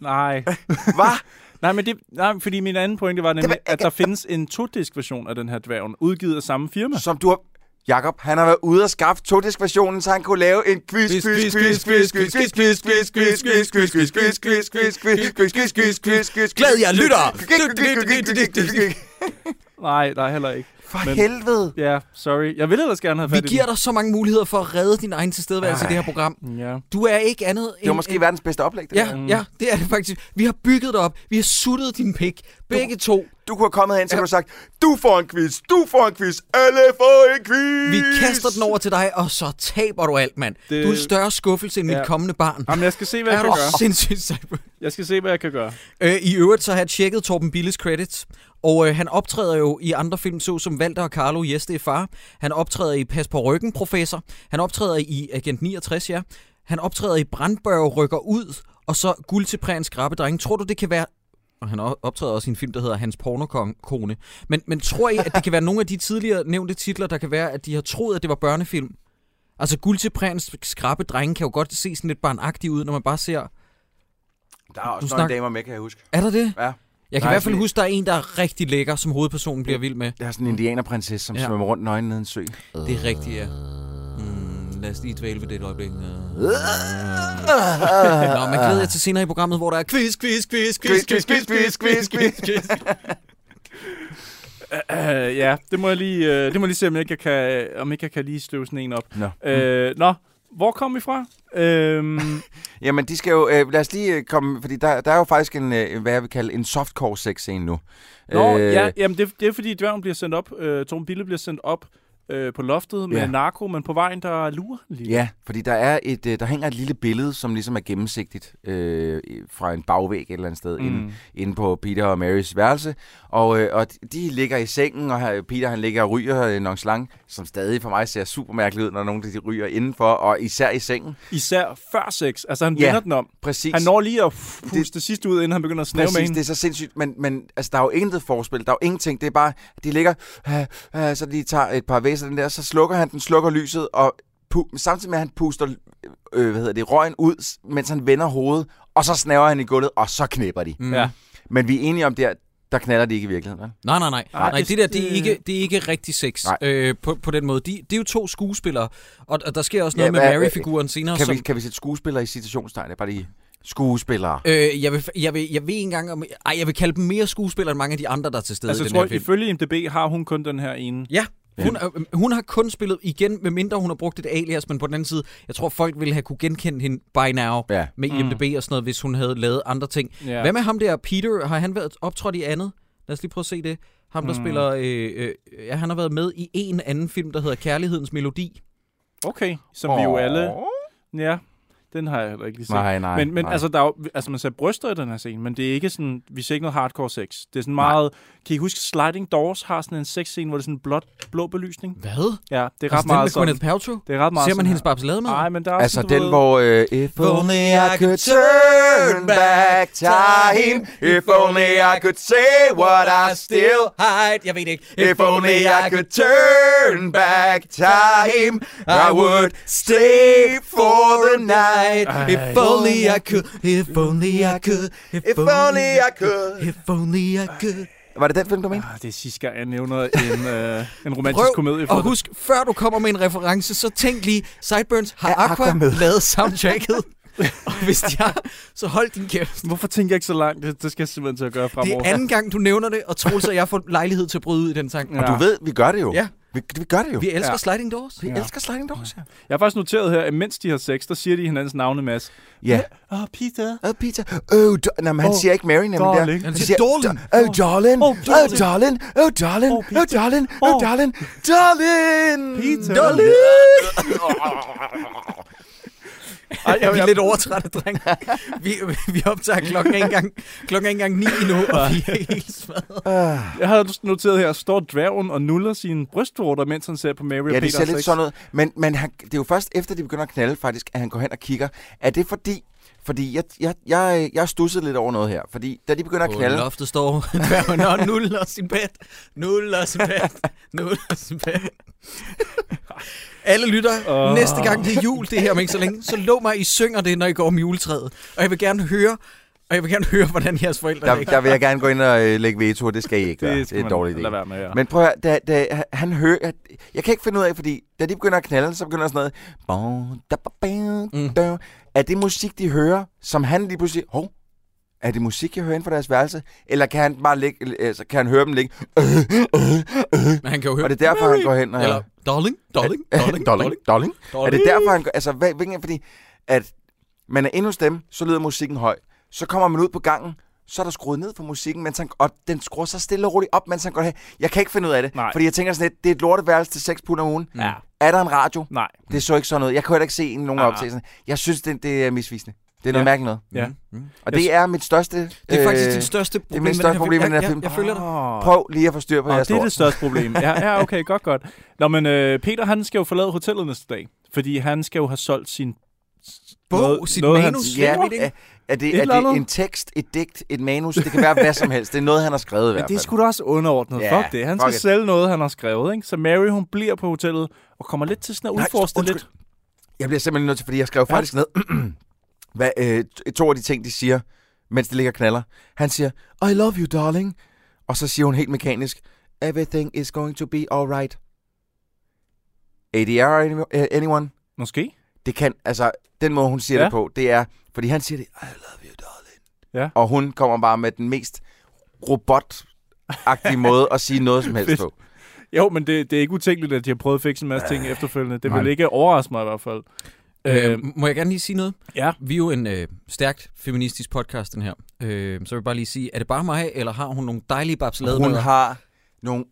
Nej. Hvad? Nej, fordi min anden pointe var nemlig, at der findes en todisk version af den her dværgen, udgivet af samme firma. Som du har... Jakob, han har været ude og skaffe todisk-versionen, så han kunne lave en quiz. Glæd jer, lytter! Nej, der er heller ikke. For helvede! Ja, sorry. Jeg ville ellers gerne have fat i. Vi giver dig så mange muligheder for at redde din egen tilstedeværelse i det her program. Ja. Du er ikke andet end... Det var måske verdens bedste oplæg, det der. Ja, det er det faktisk. Vi har bygget dig op. Vi har suttet din pik. Begge to. Du kunne have kommet hen, så kunne du sagt, du får en quiz, alle får en quiz. Vi kaster den over til dig, og så taber du alt, mand. Du er en større skuffelse end mit kommende barn. Jamen, jeg skal se, hvad jeg kan gøre. Jeg skal se, hvad jeg kan gøre. I øvrigt så har jeg tjekket Torben Billes credits, og han optræder jo i andre film, såsom Valter og Carlo, Jeste er Far. Han optræder i Pas på ryggen, professor. Han optræder i Agent 69, ja. Han optræder i Brandbørg rykker ud, og så Guld til prægen, skrabbe drenge. Tror du, det kan være... Og han optræder også i en film, der hedder Hans Pornokone. Men tror I, at det kan være nogle af de tidligere nævnte titler, der kan være, at de har troet, at det var børnefilm? Altså, Guld til prægens skrabbe drenge kan jo godt se sådan lidt barnagtig ud, når man bare ser... Der er også nogle damer med, kan jeg huske. Er der det? Ja. Jeg kan i hvert fald huske, der er en, der er rigtig lækker, som hovedpersonen bliver vild med. Der er sådan en indianerprinsesse, som svømmer rundt nøgen ned en sø. Det er rigtigt, ja. Lad os lige dvæle ved det et øjeblik. Nå, man glæder jer til senere i programmet, hvor der er quiz. Ja, det må jeg lige se, om ikke jeg kan lige støve sådan en op. Nå, hvor kom vi fra? Jamen, de skal jo... lad os lige komme... Fordi der er jo faktisk en, hvad jeg vil kalde, en softcore sex-scene nu. Nå, jamen det er fordi dværgen bliver sendt op. Torben Bille bliver sendt op på loftet med narko, men på vejen, der lurer lige. Ja, fordi der hænger et lille billede, som ligesom er gennemsigtigt fra en bagvæg et eller andet sted, inde på Peter og Marys værelse. Og de ligger i sengen, og Peter han ligger og ryger nogle slange, som stadig for mig ser super mærkeligt ud, når nogen de ryger indenfor, og især i sengen. Især før sex. Altså, han vender den om. Præcis. Han når lige at puste det sidste ud, inden han begynder at snæve med hende. Præcis, det er så sindssygt. Men altså, der er jo intet forspil. Der er jo ingenting. Det er bare, de ligger, så de tager et par væs den der, så slukker han den, slukker lyset, og samtidig med, at han puster røgen ud, mens han vender hovedet, og så snæver han i gulvet, og så knæpper de. Ja. Men vi er enige om, der knaller de ikke i virkeligheden, vel? Nej. Det er ikke rigtig sex på den måde. Det er jo to skuespillere, og der sker også noget med Mary-figuren senere. Kan vi sætte skuespillere i citationstegn? Det er bare lige... Skuespillere. Jeg ved ikke engang om... Ej, jeg vil kalde dem mere skuespillere end mange af de andre, der er til stede i den her film. Ifølge IMDb har hun kun den her ene. Ja. Hun har kun spillet igen, medmindre hun har brugt et alias, men på den anden side, jeg tror folk ville have kunne genkende hende by now med IMDb og sådan noget, hvis hun havde lavet andre ting. Yeah. Hvad med ham der, Peter? Har han været optrådt i andet? Lad os lige prøve at se det. Ham, der spiller... han har været med i en anden film, der hedder Kærlighedens Melodi. Okay, som vi jo alle... Ja. Den har jeg heller ikke lige set. Nej. Men nej. Altså, der er jo, man ser bryster i den her scene, men det er ikke sådan, vi ser ikke noget hardcore sex. Det er sådan meget... Kan I huske, Sliding Doors har sådan en sexscene, hvor det er sådan en blå belysning? Hvad? Ja, det er ret meget sådan. Det er ret meget. Ser man hendes babs lade med? Nej, men der er altså sådan, den, hvor... if only I could turn back time. If only I could say what I still hide. Jeg ved ikke. If only I could turn back time. I would stay for the night. If only I could, if only I could, if only I could, if only I could. Var det den film, du mente? Det er sidste gang, jeg nævner en romantisk komedie. Og husk, før du kommer med en reference, så tænk lige, Sideburns har Aqua lavet soundtracket. Og hvis de har, så hold din kæft. Hvorfor tænker jeg ikke så langt? Det skal jeg simpelthen til at gøre fremover. Det er anden gang, du nævner det, og Troels og jeg får lejlighed til at bryde ud i den tanke. Ja. Og du ved, vi gør det jo. Ja. Vi gør det jo. Vi elsker Sliding Doors. Vi elsker Sliding Doors, ja. Jeg har faktisk noteret her, at mens de har sex, der siger de hinandens navne, Mads. Ja. Peter. Peter. Han siger ikke Mary, nemlig der. Han siger, darling. Darling. Darling. Darling. Darling. Darling. Darling. Peter. Darling. Vi er lidt overtrætte, drenge. Vi optager klokken er engang 9 nu, og vi er helt smadret. Jeg har noteret her, står dværgen og nuller sine brystvorter, mens han ser på Mary og Peter. Ja, det ser lidt sådan ud. Men han, det er jo først efter, de begynder at knalde faktisk, at han går hen og kigger. Er det fordi... Fordi jeg stussede lidt over noget her. Fordi da de begynder at knalde... På loftet står dværgen og nuller sin bed. Alle lytter, næste gang det er jul, det her om ikke så længe, så lov mig, I synger det, når I går om juletræet. Og jeg vil gerne høre... Og jeg vil gerne høre, hvordan jeres forældre... Der vil jeg gerne gå ind og lægge veto, det skal I ikke gøre. Det er en dårlig idé. Være med, ja. Men prøv at høre, da han hører... Jeg kan ikke finde ud af, fordi da de begynder at knalde, så begynder sådan noget... Mm. Er det musik, de hører, som han lige pludselig... Hov, er det musik, jeg hører inden for deres værelse? Eller kan han bare høre dem ligge... Men han kan jo høre... Og det er derfor, han går hen og... Eller darling. Er det derfor, han går... Altså, fordi at man er inde hos dem, så lyder musikken høj. Så kommer man ud på gangen, så er der skruet ned for musikken, mens han, og den skruer så stille og roligt op, mens han går hen. Jeg kan ikke finde ud af det, fordi jeg tænker sådan lidt, det er et lorteværelse til 6 pund om ugen. Ja. Er der en radio? Nej. Det så ikke sådan noget. Jeg kunne heller ikke se nogen optagelser. Jeg synes, det er misvisende. Det er noget mærkeligt noget. Ja. Mm. Og det er mit største... Det er faktisk dit største problem med den her film. Jeg følger dig. Prøv lige at få styr på jeres det er det største problem. Ja, okay, godt. Nå, men Peter, han skal jo forlade hotellet næste dag, fordi han skal jo have solgt sin... sit manus. Er det en tekst, et digt, et manus? Det kan være hvad som helst. Det er noget, han har skrevet i hvert fald. Men det skulle også underordnet. Yeah, fuck det. Han skal sælge noget, han har skrevet. Ikke? Så Mary, hun bliver på hotellet og kommer lidt til sådan at udforske lidt. Jeg bliver simpelthen nødt til, fordi jeg skrev faktisk ned hvad, to af de ting, de siger, mens de ligger knaller. Han siger, I love you, darling. Og så siger hun helt mekanisk, everything is going to be alright. ADR, anyone? Måske. Det kan, altså, den måde, hun siger det på, det er, fordi han siger det, I love you, darling. Ja. Og hun kommer bare med den mest robotagtige måde at sige noget som helst på. Jo, men det er ikke utænkeligt, at de har prøvet at fikse en masse ting efterfølgende. Det vil ikke overraske mig i hvert fald. Må jeg gerne lige sige noget? Ja. Vi er jo en stærkt feministisk podcast, den her. Så vil jeg bare lige sige, er det bare mig, eller har hun nogle dejlige babselader? Hun har nogle...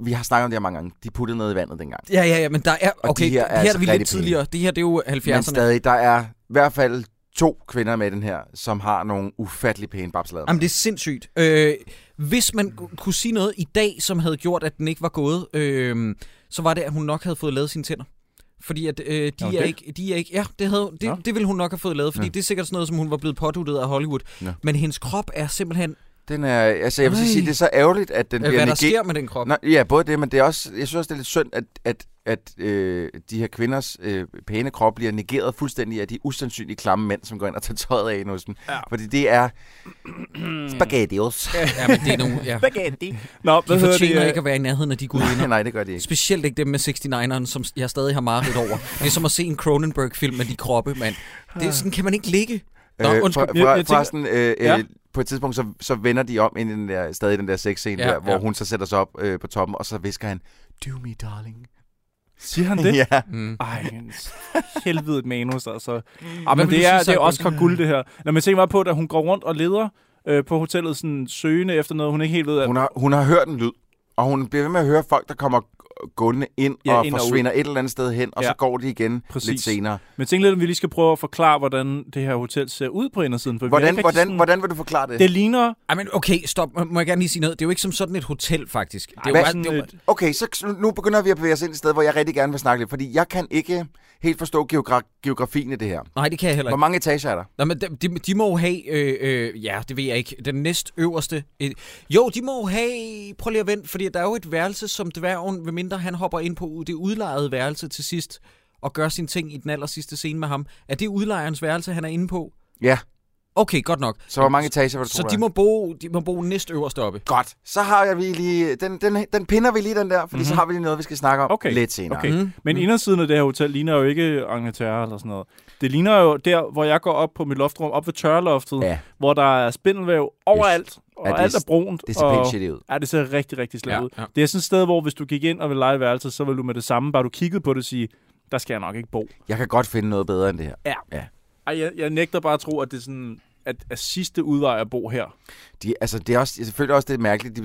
Vi har snakket om det her mange gange. De puttede noget i vandet dengang. Ja, men der er... Okay, her er altså vi lidt tidligere. Det her, det er jo 70'erne. Men stadig, der er i hvert fald 2 kvinder med den her, som har nogle ufattelig pæne babslader. Jamen, det er sindssygt. Hvis man kunne sige noget i dag, som havde gjort, at den ikke var gået, så var det, at hun nok havde fået lavet sine tænder. Fordi at de er ikke... Ja, det ville hun nok have fået lavet, fordi det er sikkert sådan noget, som hun var blevet påduttet af Hollywood. Ja. Men hendes krop er simpelthen... Den er, altså jeg vil sige, det er så ærgerligt, at den bliver negeret. Hvad der sker med den krop? Nå, ja, både det, men det er også, jeg synes også, det er lidt synd, at de her kvinders pæne krop bliver negeret fuldstændig af de usandsynlige klamme mænd, som går ind og tager tøjet af hos dem. Ja. Fordi det er spaghetti også. Ja, men det er nogle... Ja. Spaghetti. Nå, de fortjener ikke at være i nærheden af de gudinder. Nej, det gør de ikke. Specielt ikke dem med 69'eren, som jeg stadig har mareridt over. Det er som at se en Cronenberg-film med de kroppe, mand. Det er sådan, kan man ikke ligge. Nå, på et tidspunkt, så vender de om ind i den der, stadig den der sexscene, hvor hun så sætter sig op på toppen, og så visker han, do me, darling. Siger han det? Ja. Mm. Ej, helvede et manus, altså. Men det er også for guld, det her. Når man tænker bare på, at hun går rundt og leder på hotellet, sådan søgende efter noget, hun ikke helt ved. At... Hun har hørt en lyd, og hun bliver ved med at høre folk, der kommer gående ind og forsvinder et eller andet sted hen, og så går de igen lidt senere. Men tænk lidt, om vi lige skal prøve at forklare, hvordan det her hotel ser ud på indersiden. Hvordan vil du forklare det? Det ligner... Jamen, okay, stop. Må jeg gerne lige sige noget? Det er jo ikke som sådan et hotel, faktisk. Okay, så nu begynder vi at bevæge os ind et sted, hvor jeg rigtig gerne vil snakke lidt, fordi jeg kan ikke helt forstå geografien i det her. Nej, det kan jeg heller ikke. Hvor mange etager er der? Nå, men de må jo have... det ved jeg ikke. Den næst øverste... Jo, de må jo have... Prøv lige at vente, fordi der er jo et værelse, som dværgen ved mindre han hopper ind på det udlejede værelse til sidst og gør sine ting i den allersidste scene med ham. Er det udlejerens værelse, han er inde på? Ja. Okay, godt nok. Så hvor mange etager var det, så de må bo næst øverst oppe. Godt. Så har jeg lige... Den pinder vi lige, den der, fordi så har vi lige noget, vi skal snakke om lidt senere. Okay. Mm-hmm. Men indersiden af det her hotel ligner jo ikke Angleterre eller sådan noget. Det ligner jo der, hvor jeg går op på mit loftrum, op ved tørloftet, hvor der er spindelvæv overalt, og alt er brunt. Det ser pænt shit ud. Ja, det ser rigtig, rigtig slemt ud. Ja. Det er sådan et sted, hvor hvis du gik ind og ville lege værelset, så ville du med det samme, bare du kiggede på det og sige, der skal jeg nok ikke bo. Jeg kan godt finde noget bedre end det her. Ja. Ej, jeg nægter bare at tro, at det er sådan... At sidste udvej at bo her. Det er selvfølgelig også det mærkeligt. De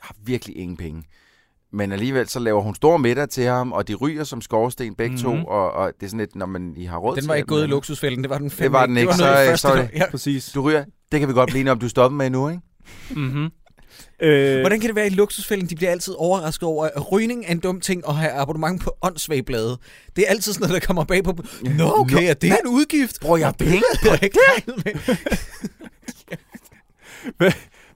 har virkelig ingen penge. Men alligevel så laver hun store middag til ham, og de ryger som skorsten begge to, og det er sådan lidt, når man I har råd til. Den var ikke gået i luksusfælden, det var den fem. Det var den ikke, så ja. Præcis. Du ryger, det kan vi godt blive enige om, du stopper med endnu, ikke? Mhm. Hvordan kan det være i luksusfælden? De bliver altid overrasket over, at rygning er en dum ting at have abonnement på åndssvagblade. Det er altid sådan noget, der kommer bag på. Nå, okay, nå, det er en udgift. Bruger jeg penge på det?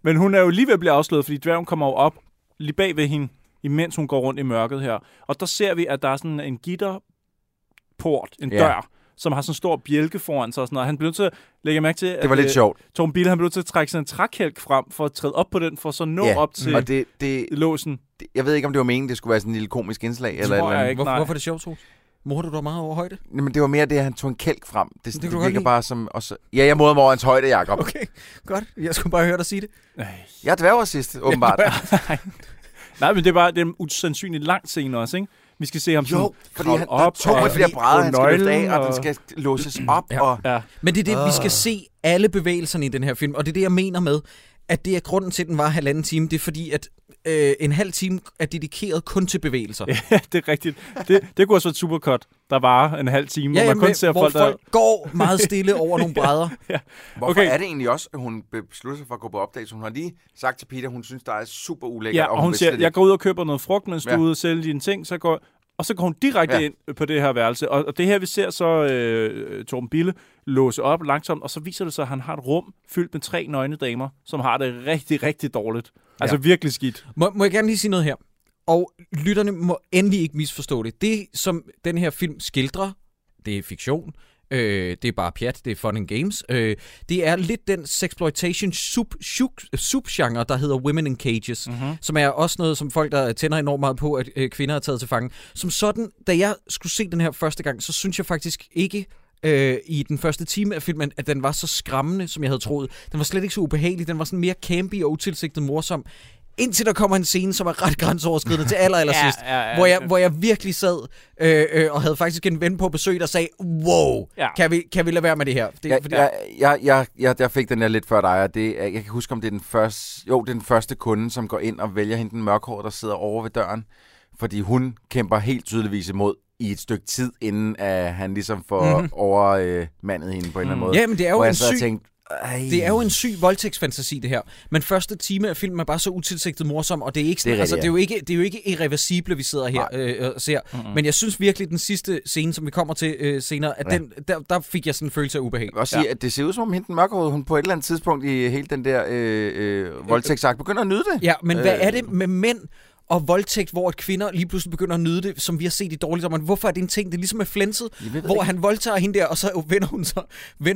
Men hun er jo lige ved at blive afsløret, fordi dværgen kommer jo op lige bag ved hende, imens hun går rundt i mørket her. Og der ser vi, at der er sådan en gitterport, en dør, som har sådan en stor bjælke foran sig og sådan noget. Han blev nødt til at lægge mærke til, at det var lidt sjovt. Torben Bille, han blev nødt til at trække sådan en trækhælk frem for at træde op på den, for så nå op til og det, låsen. Det, jeg ved ikke, om det var meningen, det skulle være sådan en lille komisk indslag. Det eller tror jeg ikke. Hvorfor er det sjovt, Troels? Morder du dig meget over højde? Men det var mere det, at han tog en kælk frem. Det ligger bare som... Og så, ja, jeg morder mig over hans højde, Jacob. Okay, godt. Jeg skulle bare høre dig sige det. Jeg er dværgeracist, åbenbart. Nej, men det er bare en usandsynligt lang scene også, ikke? Vi skal se ham jo, fordi han op, der tog med flere brædder, han skal løfte af, og den skal låses op. Ja. Men det er det, vi skal se alle bevægelserne i den her film, og det er det, jeg mener med, at det er grunden til, at den var halvanden time. Det er fordi, at en halv time er dedikeret kun til bevægelser. Ja, det er rigtigt. Det kunne også være et supercut, der varer en halv time, ja, og man kun ser folk, der... går meget stille over nogle brædder. Ja. Hvorfor er det egentlig også, at hun beslutter sig for at gå på opdagelse? Hun har lige sagt til Peter, hun synes, der er super ulækkert. Ja, og hun siger, jeg går ud og køber noget frugt, mens du er ude og sælger dine ting, så går hun direkte ind på det her værelse. Og det her, vi ser så Torben Bille låse op langsomt, og så viser det sig, at han har et rum fyldt med 3 nøgne damer, som har det rigtig, rigtig dårligt. Altså virkelig skidt. Må jeg gerne lige sige noget her? Og lytterne må endelig ikke misforstå det. Det, som den her film skildrer, det er fiktion. Det er bare pjat, det er fun and games. Det er lidt den sexploitation subgenre, der hedder Women in Cages, som er også noget, som folk, der tænder enormt meget på, at kvinder er taget til fange. Som sådan, da jeg skulle se den her første gang, så synes jeg faktisk ikke i den første time af filmen, at den var så skræmmende, som jeg havde troet. Den var slet ikke så ubehagelig, den var sådan mere campy og utilsigtet morsom. Indtil der kommer en scene, som er ret grænseoverskridende til allersidst, hvor jeg virkelig sad og havde faktisk en ven på besøg, der sagde, wow, kan vi lade være med det her? Jeg fik den der lidt før dig, og jeg kan huske, om det er den første kunde, som går ind og vælger hende den mørkhårede, der sidder over ved døren, fordi hun kæmper helt tydeligvis imod i et stykke tid, inden han ligesom får overmandet hende på en eller anden måde. Ja, men det er jo en syg... Det er jo en syg voldtægtsfantasi, det her. Men første time af filmen er bare så utilsigtet morsom, og det er ikke sådan, det er jo ikke irreversible, vi sidder her og ser. Men jeg synes virkelig, den sidste scene, som vi kommer til senere, at den, der fik jeg sådan en følelse af ubehag. Jeg vil også sige, at det ser ud som om hende den mørkehårede, hun på et eller andet tidspunkt i hele den der voldtægtsakt begynder at nyde det. Ja, men hvad er det med mænd og voldtægt, hvor kvinder lige pludselig begynder at nyde det, som vi har set i Dårligdommerne? Hvorfor er det en ting? Det er ligesom med flænset, hvor han voldtager hende der, og så vender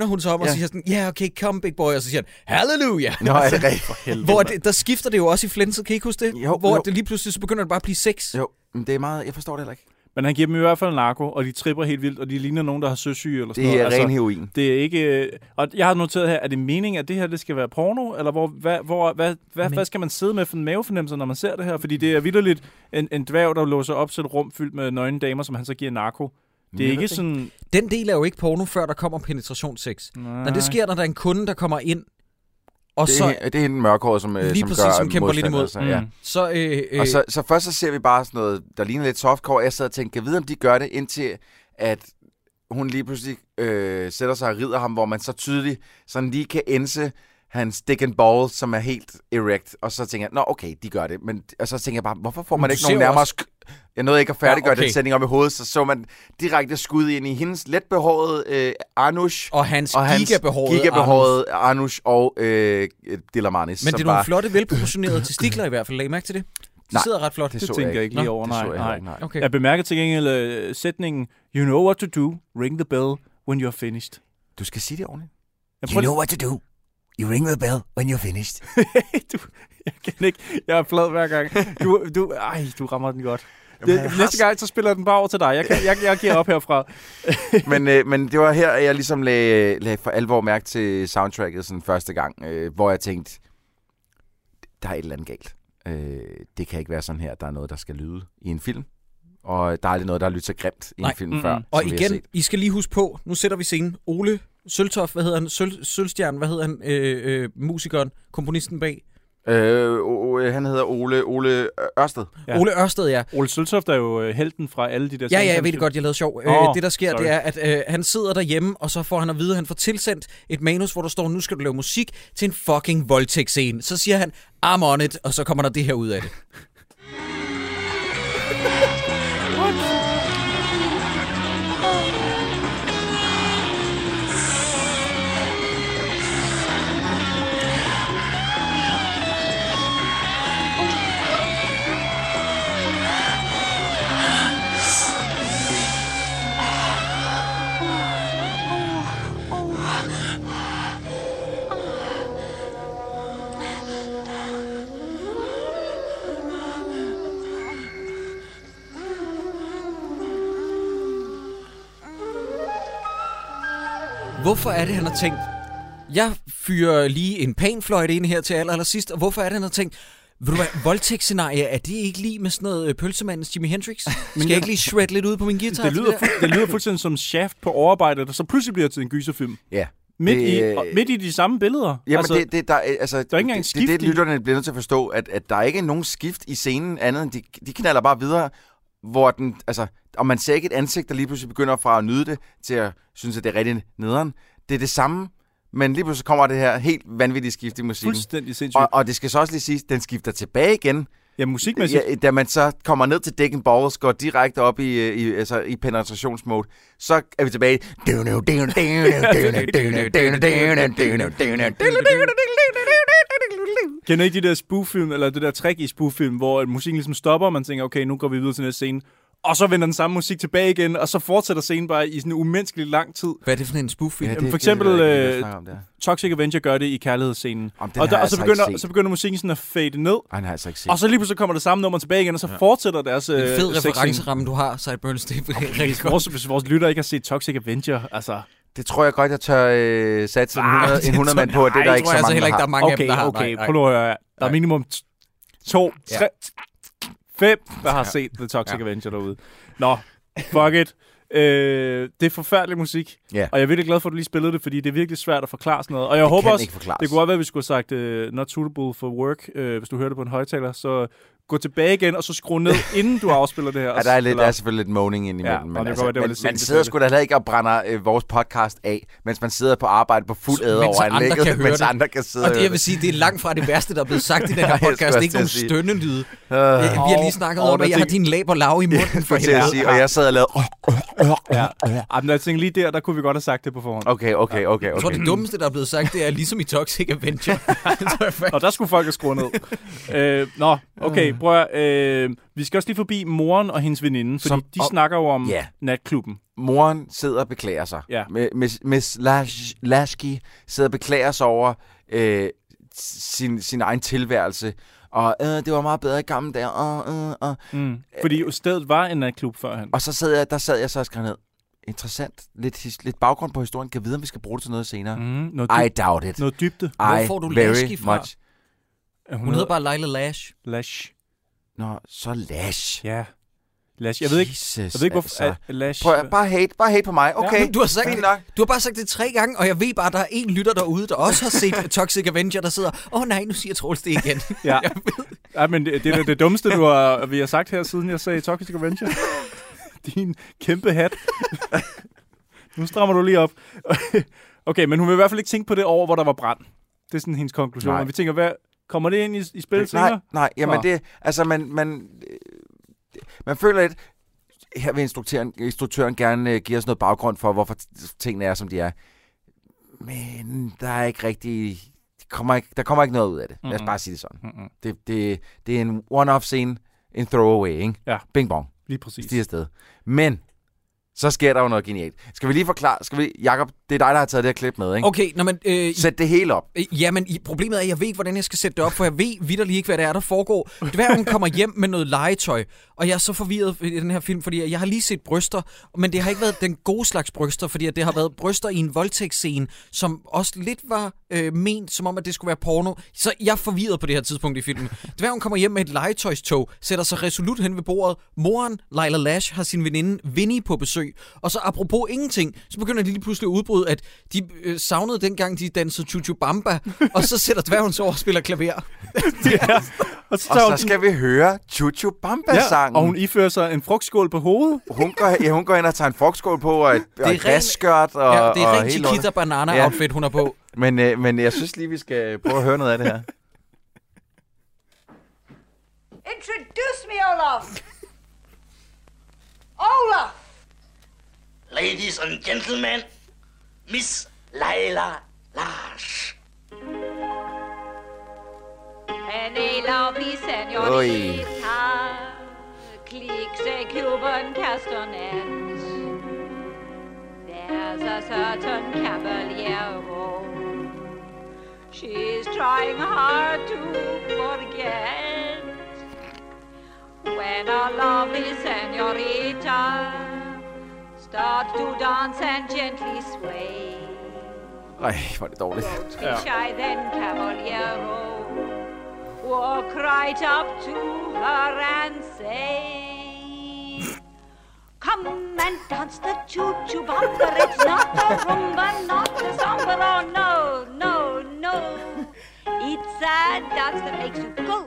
hun sig om og siger sådan, ja, okay, come big boy, og så siger han, halleluja! Nå, er det rigtigt for helvede. Hvor det, der skifter det jo også i flænset, kan I ikke huske det? Jo, hvor det lige pludselig, så begynder det bare at blive sex. Jo, men det er meget, jeg forstår det heller ikke. Men han giver dem i hvert fald narko, og de tripper helt vildt, og de ligner nogen, der har søsyge eller sådan noget. Det er ren heroin. Det er ikke... Og jeg har noteret her, er det meningen, at det her det skal være porno? Eller hvad skal man sidde med for en mavefornemmelse, når man ser det her? Fordi det er vitterligt en dværg, der låser op til et rum fyldt med nøgne damer, som han så giver narko. Det er ikke sådan... Den del er jo ikke porno, før der kommer penetrationsex. Nej. Når det sker, når der er en kunde, der kommer ind, og det er, så det er hende mørkhårede, som kæmper lidt imod. Så først så ser vi bare sådan noget, der ligner lidt softcore. Jeg sad og tænkte, kan jeg vide, om de gør det, indtil at hun lige pludselig sætter sig og rider ham, hvor man så tydeligt sådan lige kan ense hans dick and ball, som er helt erect. Og så tænker jeg, nå okay, de gør det. Men, og så tænker jeg bare, hvorfor får man ikke nogen nærmere... Jeg nåede ikke at færdiggøre den sætning om i hovedet, så man direkte skud ind i hendes letbehårede Anush. Og hans gigabehårede Anush og Dillermanis. Men det er nogle flotte, velproportionerede testikler i hvert fald. Lagde I mærke til det? De sidder ret flot. Det tænker jeg ikke lige over. Nej. Okay. Jeg bemærker til gengæld sætningen, you know what to do, ring the bell when you're finished. Du skal sige det ordentligt. You know what to do. You ring the bell when you're finished. Jeg kan ikke. Jeg er flad hver gang. Du rammer den godt. Næste gang, så spiller den bare over til dig. Jeg giver op herfra. men det var her, jeg ligesom lagde for alvor mærke til soundtracket sådan første gang, hvor jeg tænkte, der er et eller andet galt. Det kan ikke være sådan her, der er noget, der skal lyde i en film. Og der er lidt noget, der har lyttet så grimt i en film før. Og igen, I skal lige huske på, nu sætter vi scenen. Ole Søltoft, hvad hedder han? Sølstjern, hvad hedder han? Musikeren, komponisten bag. Han hedder Ole Ørsted. Ja. Ole Ørsted, ja. Ole Søltoft er jo helten fra alle de der... Ja, jeg ved det godt, jeg lavede sjov. Det, der sker, sorry, det er, at han sidder derhjemme, og så får han at vide, at han får tilsendt et manus, hvor der står, nu skal du lave musik til en fucking voldtægtsscene. Så siger han, I'm on it, og så kommer der det her ud af det. Hvorfor er det, han har tænkt, jeg fyrer lige en panfløjte ind her til allersidst, og hvorfor er det, han har tænkt, ved du hvad, voldtægtsscenarie, er det ikke lige med sådan noget pølsemandens Jimi Hendrix? Skal jeg ikke lige shredde lidt ud på min guitar? Det lyder fuldstændig som Shaft på overarbejdet, og så pludselig bliver det til en gyserfilm. Ja. Midt i de samme billeder. Jamen altså, der er ikke engang skift. Det lytterne bliver nødt til at forstå, at der ikke er nogen skift i scenen andet, end de knalder bare videre, hvor den, altså, og man ser ikke et ansigt, der lige pludselig begynder fra at nyde det, til at synes, at det er rigtig nederen. Det er det samme, men lige pludselig kommer det her helt vanvittige skift i musikken. Fuldstændig sindssygt. Og det skal så også lige siges, den skifter tilbage igen. Ja, musikmæssigt. Ja, da man så kommer ned til Dick and Balls, går direkte op i penetrationsmode, så er vi tilbage. Kender ikke de der spoof-film, eller det der trick i spoof-film, hvor musikken ligesom stopper, og man tænker, okay, nu går vi videre til næste scene, og så vender den samme musik tilbage igen, og så fortsætter scenen bare i sådan en umenneskelig lang tid. Hvad er det for en spoof-film? Ja, for eksempel Toxic Avenger gør det i kærlighedsscenen, og så begynder musikken sådan at fade ned, og så lige pludselig kommer det samme nummer tilbage igen, og så fortsætter deres sex. En fed referenceramme, du har, Sideburns, det er rigtig godt. Hvis vores lytter ikke har set Toxic Avenger, altså... Det tror jeg godt, jeg tør satse en 100 mand på, at det der ikke så mange, der har. Der er mange af dem, der har. Okay, prøv at høre. Der er minimum 2, 3, 5, der har set The Toxic Avenger derude. Nå, fuck it. Det er forfærdelig musik, og jeg er virkelig glad for, at du lige spillede det, fordi det er virkelig svært at forklare sådan noget. Og jeg håber også, det kunne godt være, at vi skulle have sagt not suitable for work, hvis du hører det på en højtaler, så... Gå tilbage igen, og så skru ned, inden du afspiller det her. Ja, der er selvfølgelig lidt moaning ind imellem. Ja, men altså, man sidder sgu da heller ikke og brænder vores podcast af, mens man sidder på arbejde på fuld æder over anlægget, mens andre kan sidde og høre det. Og det, jeg vil sige, det er langt fra det værste, der er blevet sagt i den her podcast. Det er ikke nogen stønnelyde. Vi har lige snakket om, at jeg har din læber lav i munden for helvede. Og jeg sad og lavede... Jeg tænkte lige der kunne vi godt have sagt det på forhånd. Okay. Jeg tror, det dummeste, der er blevet sagt, det er ligesom i Toxic Avenger. Og der skulle folk have skruet ned. Nå, okay. Vi skal også lige forbi moren og hendes veninde, fordi de snakker jo om natklubben. Moren sidder og beklager sig. Ja. Miss Lashe sidder og beklager sig over sin egen tilværelse. Og det var meget bedre i gamle dage. Fordi stedet var en natklub førhen. Og så sad jeg så og skrev ned. Interessant. Lidt baggrund på historien. Kan vide, om vi skal bruge det til noget senere. I doubt it. Noget dybde. Hvor får du Lashe fra? Much. Hun hedder bare Laila Lashe. Lashe. Nå, så Lashe. Ja. Lashe. Jeg ved ikke hvorfor altså. Lashe. Prøv, bare hate på mig. Okay. Ja, du har sagt det. Du har bare sagt det 3 gange, og jeg ved bare, at der er en lytter derude, der også har set Toxic Avenger, der sidder. Nej, nu siger Troels det igen. Ja. Men det er det dummeste, vi har sagt her, siden jeg sagde Toxic Avenger. Din kæmpe hat. Nu strammer du lige op. Okay, men hun vil i hvert fald ikke tænke på det år, hvor der var brand. Det er sådan hendes konklusion. Og vi tænker, hvad kommer det ind i spil senere? Nej, jamen det... Altså, man føler lidt... Her vil instruktøren gerne give os noget baggrund for, hvorfor tingene er, som de er. Men der er ikke rigtig... Der kommer ikke noget ud af det. Lad os bare sige det sådan. Det er en one-off scene, en throwaway, ikke? Ja. Bing bong. Lige præcis. Det er sted. Men... Så sker der jo noget genialt. Skal vi lige forklare... Jakob, det er dig, der har taget det her klip med, ikke? Okay, nå men... Sæt det hele op. Jamen, problemet er, at jeg ved ikke, hvordan jeg skal sætte det op, for jeg ved vitterlig ikke, hvad det er, der foregår. Dværgen kommer hjem med noget legetøj, og jeg er så forvirret i den her film, fordi jeg har lige set bryster, men det har ikke været den gode slags bryster, fordi det har været bryster i en voldtægtsscene, som også lidt var ment, som om, at det skulle være porno. Så jeg er forvirret på det her tidspunkt i filmen. Dværgen kommer hjem med et legetøjstog, sætter sig resolut hen ved bordet. Moren, Laila Lashe, har sin veninde Winnie på besøg. forsøg. Og så apropos ingenting, så begynder de lige pludselig at udbryde, at de savnede dengang, de dansede Chuchu Bamba, og så sætter dværgen sig over og spiller klaver. Ja. Og så skal vi høre Chuchu Bamba-sangen. Ja, og hun ifører sig en frugtskål på hovedet. Hun går ind og tager en frugtskål på, og et græsskørt. Og, ja, det er rent Chiquita Banana-outfit, ja, hun er på. Men jeg synes lige, vi skal prøve at høre noget af det her. Introduce me, Olaf! Olaf! Ladies and gentlemen, Miss Laila Lashe. Penelope, señorita, clique Cuban castanet. There's a certain caballero. She's trying hard to forget. When our lovely senorita starts to dance and gently sway. Ej, hvor er det dårligt. Ja. Come and dance the choo-choo bumper. It's not the rumba, not the samba. Oh, no, no, no. It's a dance that makes you go.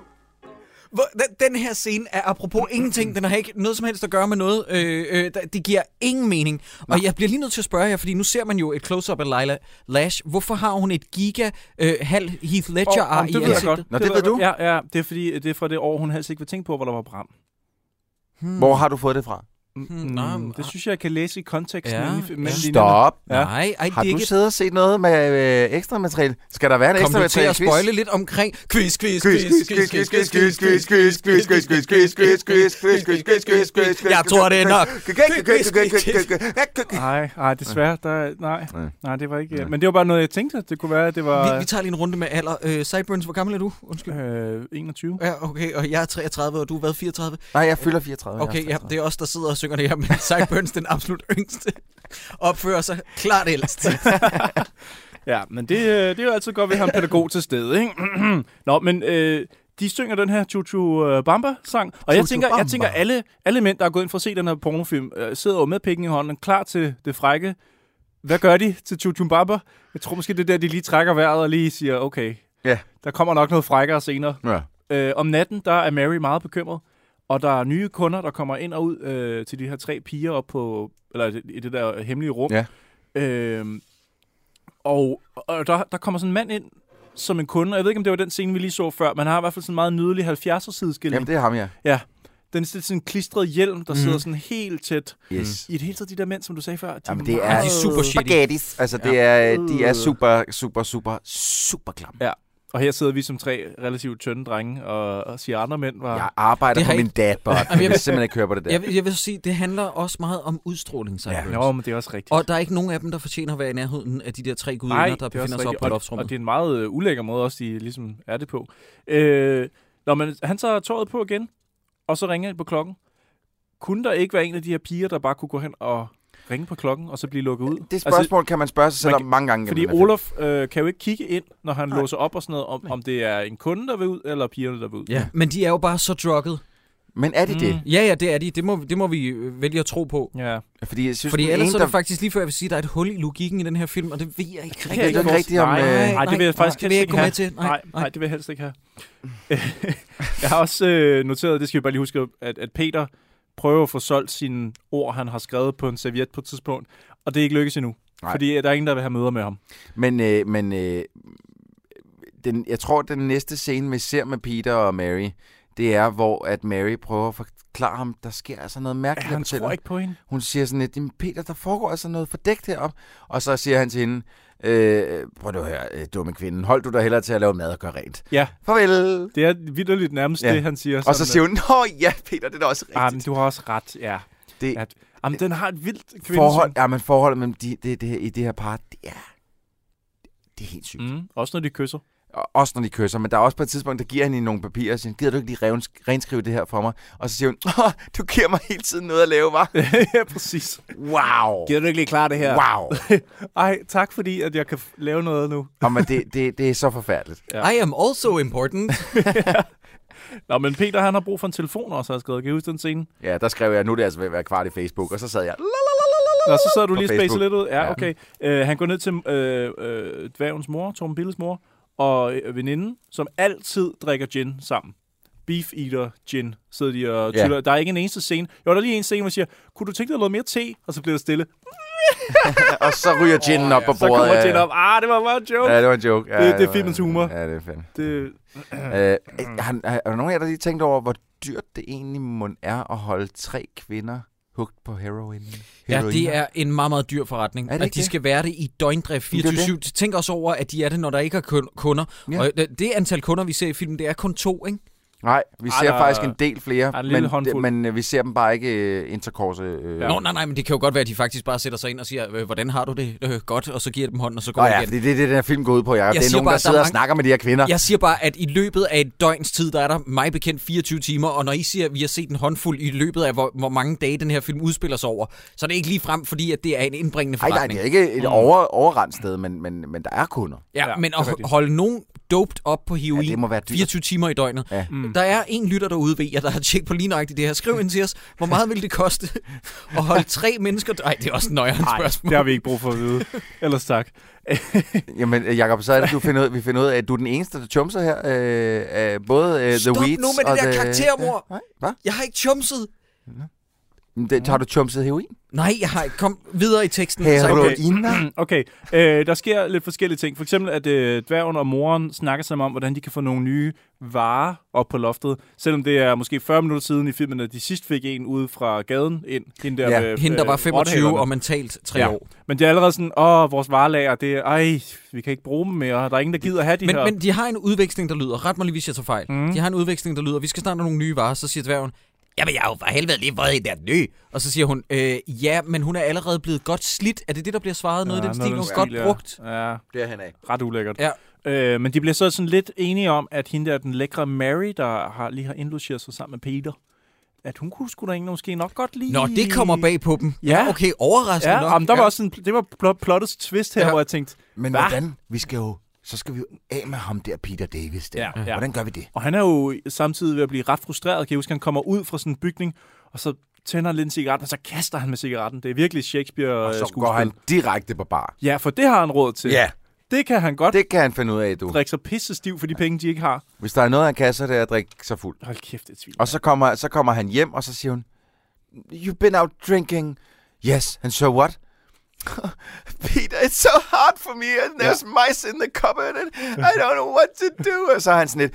Den her scene er apropos ingenting. Den har ikke noget som helst at gøre med noget. Det giver ingen mening. Og jeg bliver lige nødt til at spørge jer, fordi nu ser man jo et close-up af Laila Lashe. Hvorfor har hun et giga halv Heath Ledger-ar i ansigtet? Nå, det ved du. Ja, det er fordi det er fra det år, hun helst ikke vil tænke på, hvor der var brand. Hvor har du fået det fra? Det synes jeg, jeg kan læse i konteksten. Ja. Stop. Ja. Nej, har du siddet og set noget med ekstra materiale? Skal der være en ekstra materiale? Kom du til at spoile lidt omkring quiz. Jeg tror, det er nok. Nej, desværre. Nej, det var ikke... Men det var bare noget, jeg tænkte. Det kunne være, at det var... Vi tager lige en runde med alder. Sideburns, hvor gammel er du? Undskyld. 21. Ja, okay. Og jeg er 33, og du er hvad, 34? Nej, jeg fylder 34. Okay, ja, det er også der sidder og synger det her med Sideburns, den absolut yngste, opfører sig klart ældst. Ja, men det er jo altid godt, at vi har en pædagog til stede, ikke? Nå, men de synger den her Chuchu Bamba-sang, og jeg tænker alle mænd, der er gået ind for at se den her pornofilm, sidder jo med pikken i hånden, klar til det frække. Hvad gør de til Chuchu Bamba? Jeg tror måske, det er der, de lige trækker vejret og lige siger, okay, yeah, der kommer nok noget frækkere senere. Yeah. Om natten, der er Mary meget bekymret. Og der er nye kunder, der kommer ind og ud til de her tre piger op på, eller i det der hemmelige rum. Ja. Og der kommer sådan en mand ind som en kunde. Og jeg ved ikke, om det var den scene, vi lige så før. Man har i hvert fald sådan en meget nydelig 70'er-sideskilling. Jamen, det er ham, ja. Ja. Den er sådan en klistret hjelm, der sidder sådan helt tæt. Yes. I det hele taget, de der mænd, som du sagde før. Jamen, det er super spaghettis. Altså, det er, de er super klamme. Ja. Og her sidder vi som tre relativt tynde drenge og siger, andre mænd var... Jeg arbejder på min dadbot, men jeg vil simpelthen ikke køre på det der. Jeg vil sige, det handler også meget om udstråling. Ja, men det er også rigtigt. Og der er ikke nogen af dem, der fortjener at være i nærheden af de der tre gudinder, der befinder sig op på loftsrummet. Og det er en meget ulækker måde også, de ligesom er det på. Nå, men han tager tøjet på igen, og så ringer på klokken. Kunne der ikke være en af de her piger, der bare kunne gå hen og... ringe på klokken, og så blive lukket ud? Det spørgsmål kan man spørge sig selv om mange gange. Fordi Olaf kan jo ikke kigge ind, når han låser op og sådan noget, om det er en kunde, der vil ud, eller pigerne, der vil ud. Ja, men de er jo bare så drugget. Men er de det? Ja, det er de. Det må vi vælge at tro på. Ja. Fordi ellers er det faktisk lige før, jeg vil sige, at der er et hul i logikken i den her film, og det ved jeg ikke rigtigt. Nej, det vil jeg faktisk helst ikke have. Nej, det vil jeg helst ikke have. Jeg har også noteret, det skal vi bare lige huske, at Peter... prøver at få solgt sine ord, han har skrevet på en serviet på et tidspunkt, og det er ikke lykkedes endnu. Nej. Fordi der er ingen, der vil have møder med ham. Men jeg tror, den næste scene, vi ser med Peter og Mary, det er, hvor at Mary prøver at forklare ham, der sker altså noget mærkeligt. Han tror ikke på hende. Hun siger sådan lidt, Peter, der foregår altså noget fordækt heroppe. Og så siger han til hende, prøv nu her, dumme kvinde, hold du dig hellere til at lave mad og gøre rent. Ja. Farvel. Det er vitterligt nærmest det, han siger. Og så siger hun, nå ja, Peter, det er da også rigtigt. Jamen, du har også ret, ja. Jamen, den har et vildt kvinde. Forholdet mellem i det her par, det er helt sygt. Også når de kysser. Men der er også på et tidspunkt, der giver han hende nogle papirer og siger, gider du ikke lige renskrive det her for mig? Og så siger hun, du giver mig hele tiden noget at lave, hva'? Ja, præcis. Wow. Gider du ikke lige klare det her? Wow. Ej, tak fordi, at jeg kan lave noget nu. Men det er så forfærdeligt. Ja. I am also important. Nå, men Peter, han har brug for en telefon også, har skrevet. Kan I huske den scene? Ja, der skrev jeg, nu er det altså ved at være kvart i Facebook, og så sad jeg... Nå, så sidder du lige og spacer lidt ud. Ja, okay. Han går ned til dværgens mor, Torben Billes mor, og veninden, som altid drikker gin sammen. Beef Eater gin, sidder de og tyller. Der er ikke en eneste scene. Jo, der er lige en scene, hvor man siger, kunne du tænke dig noget mere te? Og så bliver der stille. Og så ryger ginen op på bordet. Så kommer ginen op. Ah, det var bare en joke. Ja, det var en joke. Ja, det er filmens humor. Ja, det er fandme. Det... er der nogen af jer, der lige tænkt over, hvor dyrt det egentlig mon er at holde 3 kvinder hugt på heroin? Ja, det er en meget, meget dyr forretning. At de skal være det i døgndrift 24/7. Tænk også over, at de er det, når der ikke er kunder. Ja. Og det antal kunder, vi ser i filmen, det er kun 2, ikke? Nej, vi ser faktisk en del flere, men vi ser dem bare ikke intercourse. Nej, men det kan jo godt være, at de faktisk bare sætter sig ind og siger, hvordan har du det godt, og så giver dem hånden, og så går igen. Det er det, den her film går ud på, Jacob. Det er nogen, der sidder og snakker med de her kvinder. Jeg siger bare, at i løbet af et døgns tid, der er der mig bekendt 24 timer, og når I siger, at vi har set en håndfuld i løbet af, hvor mange dage den her film udspiller sig over, så er det ikke lige frem, fordi at det er en indbringende forretning. Nej, det er ikke et overrendt sted, men der er kunder. Ja, men at holde nogen doped op på heroin 24 timer i døgnet. Der er en lytter derude ved jer, der har tjekket på lige nøjagtigt det her. Skriv ind til os, hvor meget vil det koste at holde 3 mennesker? Nej, det er også en nøjeren spørgsmål. Det har vi ikke brug for at vide. Ellers tak. Jamen, Jacob, så er det, vi finder ud af, at du er den eneste, der chumser her. Både The Stop Weeds nu med og det der karaktermor. Hvad? Jeg har ikke chumset. Har du chumset heroin? Nej, jeg har ikke. Kom videre i teksten. Der sker lidt forskellige ting. For eksempel, at dværgen og moren snakker sammen om, hvordan de kan få nogle nye varer op på loftet. Selvom det er måske 40 minutter siden i filmen, at de sidst fik en ude fra gaden ind. Hende, der var 25 og mentalt 3 år. Men det er allerede sådan, vores varelager, det er, vi kan ikke bruge dem mere. Der er ingen, der gider have de her. Men de har en udveksling, der lyder. Ret mig lige, hvis jeg tager fejl. De har en udveksling, der lyder. Vi skal snart have nogle nye varer, så siger dværgen, jamen, jeg har jo for helvede lige været i den nye. Og så siger hun, ja, men hun er allerede blevet godt slidt. Er det det, der bliver svaret? Noget af den stil, hun er godt brugt? Ja, det er han af. Ret ulækkert. Ja. Men de bliver så sådan lidt enige om, at hende der, den lækre Mary, der lige har indlogeret sig sammen med Peter, at hun kunne sgu da ikke måske nok godt lide... Nå, det kommer bag på dem. Ja. Okay, overraskende nok. Jamen, der var også sådan, det var plottets twist her, hvor jeg tænkte... Men hvordan? Så skal vi jo af med ham der, Peter Davis. Der. Ja. Hvordan gør vi det? Og han er jo samtidig ved at blive ret frustreret. Kan jeg huske, han kommer ud fra sådan en bygning, og så tænder han lidt en cigaret, og så kaster han med cigaretten. Det er virkelig Shakespeare-skuespil. Og så går han direkte på bar. Ja, for det har han råd til. Ja. Det kan han godt. Det kan han finde ud af, du. Drikke sig pisse stiv for de penge, de ikke har. Hvis der er noget, han kan, så er det at drikke sig fuld. Hold kæft, det er tvivl. Og så kommer han hjem, og så siger hun, you've been out drinking. Yes, and so what? Peter, it's so hard for me, and there's mice in the cupboard, and I don't know what to do. Og så er han sådan lidt,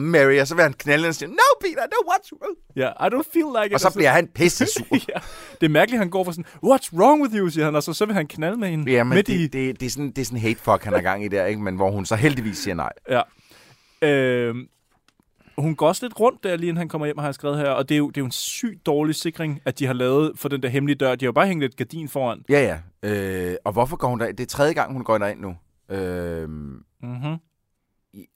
Mary, og så vil han knalde og sige, no, Peter, no, what's wrong? Yeah, I don't feel like it. Og så bliver han pissesur. Det er mærkeligt, han går for sådan, what's wrong with you, siger han, og så vil han knalde med hende. Ja, men det er sådan hate fuck, han er gang i der, ikke? Men hvor hun så heldigvis siger nej. Ja. Hun går også lidt rundt der, lige inden han kommer hjem, og har skrevet her, og det er jo en sygt dårlig sikring, at de har lavet for den der hemmelige dør. De har jo bare hængt et gardin foran. Ja. Og hvorfor går hun derind? Det er 3. gang, hun går derind nu.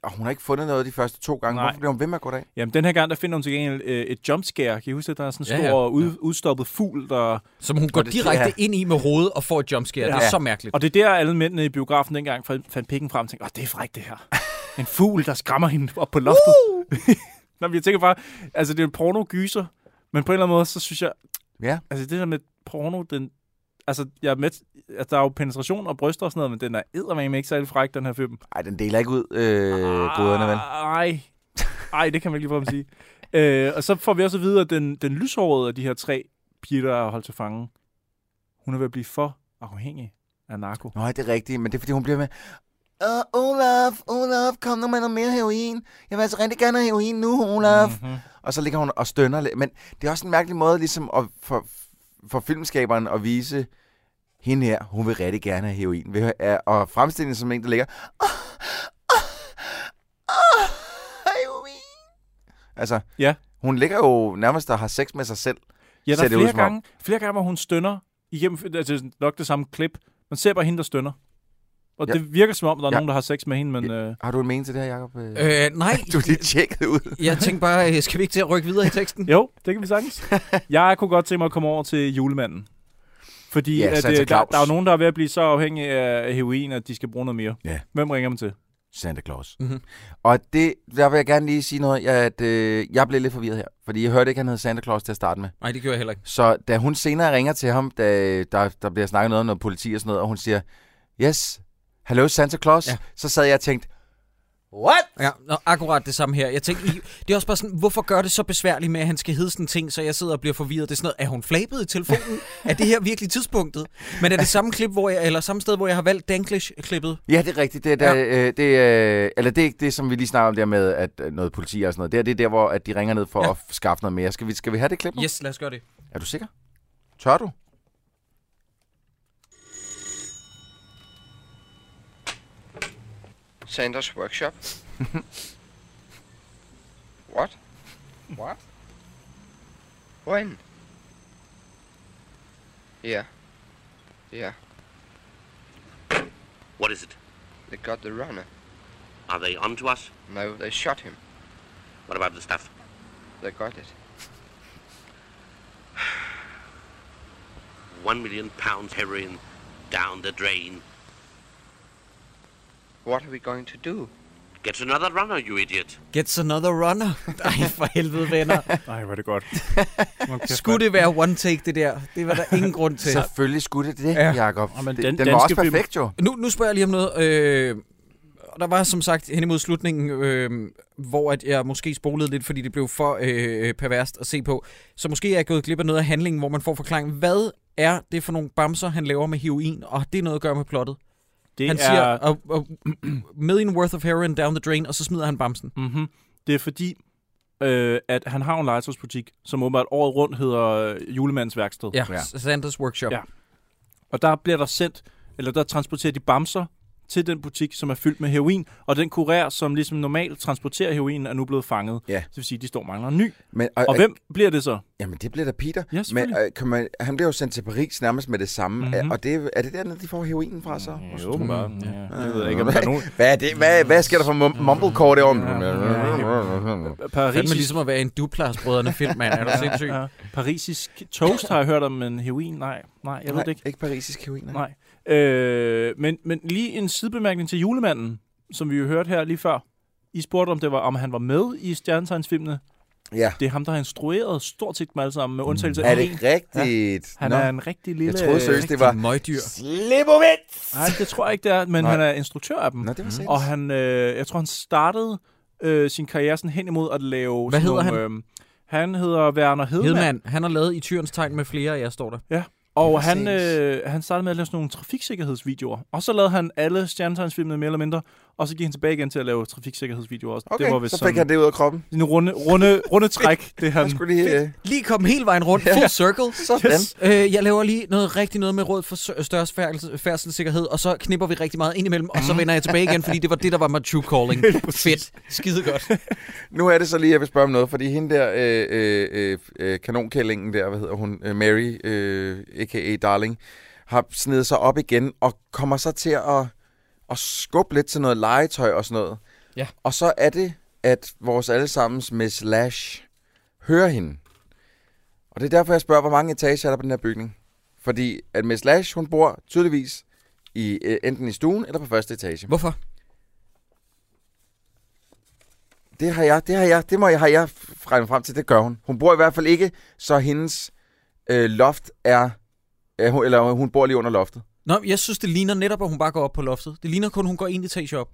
Og hun har ikke fundet noget de første 2 gange. Nej. Hvorfor bliver hun ved med at gå derind? Jamen, den her gang, der finder hun til gengæld et jumpscare. Kan I huske, at der er sådan en stor udstoppet fugl, der... Som hun går direkte ind i med hovedet og får et jumpscare. Ja. Det er så mærkeligt. Og det er der, alle mændene i biografen dengang fandt pikken frem og tænkte, det er frækt det her. En fugl, der skræmmer hende op på loftet. Nå, men jeg tænker bare, altså det er en porno-gyser, men på en eller anden måde, så synes jeg, altså det der med porno, den, altså jeg er med, altså, der er jo penetration og bryster og sådan noget, men den er eddermame ikke særlig fræk, den her film. Nej, den deler ikke ud, goderne, vel? Nej, det kan man ikke lige prøve at sige. Og så får vi også at vide, at den lyshårede af de her 3 piger, der er holdt til fange, hun er ved at blive for afhængig af narko. Nej, det er rigtigt, men det er fordi, hun bliver med... Olaf, kom nu med noget mere heroin. Jeg vil altså rigtig gerne have heroin nu, Olaf. Og så ligger hun og stønner lidt. Men det er også en mærkelig måde ligesom at for filmskaberen at vise hende her, hun vil rigtig gerne have heroin. Og fremstillingen som en, der ligger... heroin. Altså, hun ligger jo nærmest og har sex med sig selv. Ja, der er flere gange, hvor hun stønner igennem... Altså nok det samme klip. Man ser bare hende, der stønner. Og det virker som om, der er nogen, der har sex med hende, men... Har du en mening til det her, Jacob? Nej. Du er lige tjekket ud. Jeg tænkte bare, skal vi ikke til at rykke videre i teksten? Jo, det kan vi sagtens. Jeg kunne godt tænke mig at komme over til julemanden. Fordi at, der er nogen, der er ved at blive så afhængige af heroin, at de skal bruge noget mere. Ja. Hvem ringer man til? Santa Claus. Mm-hmm. Og det, der vil jeg gerne lige sige noget, at jeg blev lidt forvirret her, fordi jeg hørte ikke, han hed Santa Claus til at starte med. Nej, det gjorde jeg heller ikke. Så da hun senere ringer til ham, der bliver snakket noget om noget politi og sådan noget, og hun siger, yes, hello Santa Claus, ja. Så sad jeg og tænkte, what? Ja, akkurat det samme her. Jeg tænkte, det er også bare sådan, hvorfor gør det så besværligt med, at han skal hedde sådan ting, så jeg sidder og bliver forvirret. Det er sådan noget, er hun flabet i telefonen? Er det her virkelig tidspunktet? Men er det samme klip, hvor jeg, eller samme sted, hvor jeg har valgt Danglish-klippet? Ja, det er rigtigt. Det er, der, ja. Eller det er ikke det, som vi lige snakker om der med, at noget politi og sådan noget. Det er der, hvor at de ringer ned for at skaffe noget mere. Skal vi have det klip nu? Yes, lad os gøre det. Er du sikker? Tør du? Sanders workshop. What? What? When? Yeah. Yeah. What is it? They got the runner. Are they on to us? No, they shot him. What about the stuff? They got it. £1 million heroin down the drain. What are we going to do? Get another runner, you idiot. Get another runner? Ej, for helvede, venner. Ej, var det godt. Skulle det være one take, det der? Det var der ingen grund til. Selvfølgelig skulle det det, Jacob. Ja, men den var også perfekt, jo. Nu spørger jeg lige om noget. Der var som sagt hen imod slutningen, hvor at jeg måske spolede lidt, fordi det blev for perverst at se på. Så måske er jeg gået glip af noget af handlingen, hvor man får forklaringen, hvad er det for nogle bamser, han laver med heroin, og har det noget at gøre med plottet? Han siger, $1 million worth of heroin down the drain, og så smider han bamsen. Mm-hmm. Det er fordi, at han har en legetøjsbutik, som åbenbart året rundt hedder Julemandens Værksted. Ja. Santas Workshop. Ja. Og der bliver der der transporterer de bamser til den butik, som er fyldt med heroin, og den kurér, som ligesom normalt transporterer heroin, er nu blevet fanget. Yeah. Det vil sige, at de står mangler en ny. Men, og hvem bliver det så? Jamen, det bliver da Peter. Ja, men han bliver jo sendt til Paris nærmest med det samme. Mm-hmm. Og det, er det der, når de får heroinen fra så? Jo, åbenbart. Jeg ved ikke, om der er nogen... Hvad sker der for mumblecore det om? Paris... Det er ligesom at være en Duplads-brødrene film, mand. Er du sindssygt? Parisisk toast har jeg hørt om, men heroin? Nej, jeg ved det ikke. Ikke parisisk heroin, nej. Men lige en sidebemærkning til Julemanden, som vi jo hørte her lige før. I spurgte, om han var med i stjernetegnsfilmene. Ja. Det er ham, der har instrueret stort set med alle sammen, med undtagelse af Er det en. Rigtigt? Ja. Han er en rigtig lille... Jeg troede seriøst, det var møgdyr. Slibovitz! Nej, det tror jeg ikke, det er, men han er instruktør af dem. Nå, det var sindssygt. Og han, jeg tror, han startede sin karriere sådan hen imod at lave... Hvad hedder han? Han hedder Werner Hedman. Han har lavet I Tyrens Tegn med flere af jer, står der. Ja. Og han startede med at lave sådan nogle trafiksikkerhedsvideoer. Og så lavede han alle stjernetegnsfilmene mere eller mindre. Og så gik han tilbage igen til at lave trafiksikkerhedsvideoer også. Okay, det var vist så fik han det ud af kroppen. En runde træk, det han... Lige komme hele vejen rundt, full circle. Sådan. Yes. Jeg laver lige noget med råd for større færdselssikkerhed, og så knipper vi rigtig meget ind imellem, og så vender jeg tilbage igen, fordi det var det, der var my true calling. Fedt. Skidegodt. Nu er det så lige, jeg vil spørge om noget, fordi hende der, kanonkællingen der, hvad hedder hun, Mary, a.k.a. Darling, har snedet sig op igen, og kommer så til at... og skubbe lidt til noget legetøj og sådan noget. Ja. Og så er det, at vores allesammens Miss Lash hører hende. Og det er derfor, jeg spørger, hvor mange etager er der på den her bygning. Fordi at Miss Lash, hun bor tydeligvis i enten i stuen eller på første etage. Hvorfor? Det har jeg regnet frem til, det gør hun. Hun bor i hvert fald ikke, så hendes loft er... eller hun bor lige under loftet. Nå, jeg synes, det ligner netop, at hun bare går op på loftet. Det ligner kun, hun går en etage op.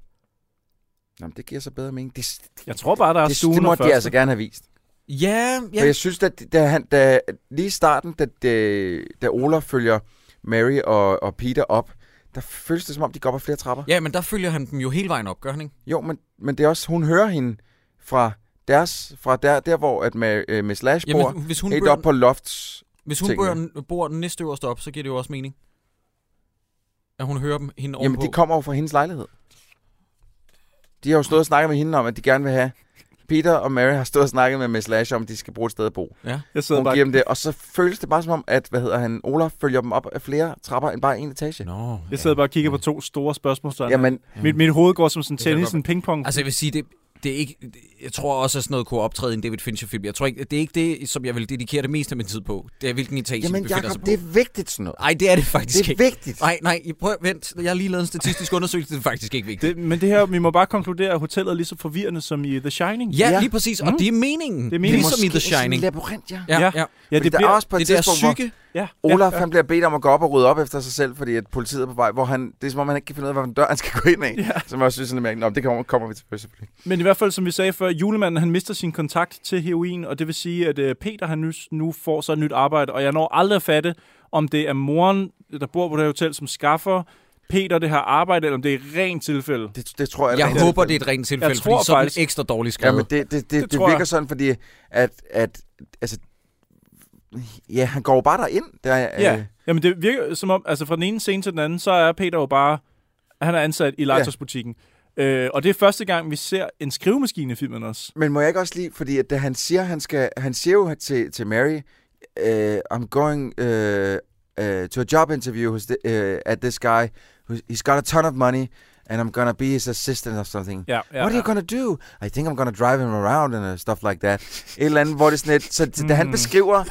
Jamen, det giver så bedre mening. Jeg tror bare, der er stuen og første. Det må de altså gerne have vist. Ja. For jeg synes, at lige i starten, da Olaf følger Mary og Peter op, der føles det, som om de går op ad flere trapper. Ja, men der følger han dem jo hele vejen op, gør han ikke? Jo, men det er også, hun hører hende fra der hvor at Miss Lash bor, helt op på lofts. Hvis hun bor den næste øverste op, så giver det jo også mening. At hun hører dem hende ovenpå. Jamen, det kommer jo fra hendes lejlighed. De har jo stået og snakket med hende om, at de gerne vil have... Peter og Mary har stået og snakket med Miss Lash om, at de skal bruge et sted at bo. Ja. Hun giver dem det, og så føles det bare som om, at Olaf følger dem op af flere trapper end bare en etage. No, jeg sidder bare og kigger på to store spørgsmål. Jamen, mit hoved går som sådan tennis, en pingpong. Altså, jeg vil sige, det det er ikke, jeg tror også, at sådan noget kunne optræde i en David Fincher-film. Jeg tror ikke, det er ikke det, som jeg vil dedikere det meste af min tid på. Det er, hvilken etage befinder sig på. Jamen Jacob, det er vigtigt sådan noget. Nej, det er det faktisk ikke. Det er vigtigt. Nej, prøv vent. Jeg har lige lavet en statistisk undersøgelse, det er faktisk ikke vigtigt. Men det her, vi må bare konkludere, at hotellet er lige så forvirrende som i The Shining. Ja, lige præcis. Og det er meningen. Det er meningen. Ligesom i The Shining. Det er måske en labyrint, ja. Det bliver også på et tidspunkt, ja, Olaf, han bliver bedt om at gå op og rydde op efter sig selv, fordi at politiet er på vej, hvor han, det er som om han ikke kan finde ud af, hvilken dør han skal gå ind af, som jeg synes, det kommer vi til selvfølgelig. Men i hvert fald, som vi sagde før, julemanden, han mister sin kontakt til heroin, og det vil sige, at Peter, han nu får så et nyt arbejde, og jeg når aldrig at fatte, om det er moren, der bor på det hotel, som skaffer Peter det her arbejde, eller om det er et rent tilfælde. Det tror jeg. Jeg håber, det er et rent tilfælde, fordi så er det ekstra dårligt skrevet. Ja, men det virker sådan, fordi at altså, ja, han går jo bare derind. Jamen det virker som om, altså fra den ene scene til den anden, så er Peter jo bare, han er ansat i legetøjsbutikken. Og det er første gang, vi ser en skrivemaskine i filmen også. Men må jeg ikke også lide, fordi at da han siger, han siger jo til Mary, I'm going to a job interview at this guy, he's got a ton of money, and I'm gonna be his assistant or something. What are you gonna do? I think I'm gonna drive him around and stuff like that. Et eller andet, hvor det sådan lidt, så da han beskriver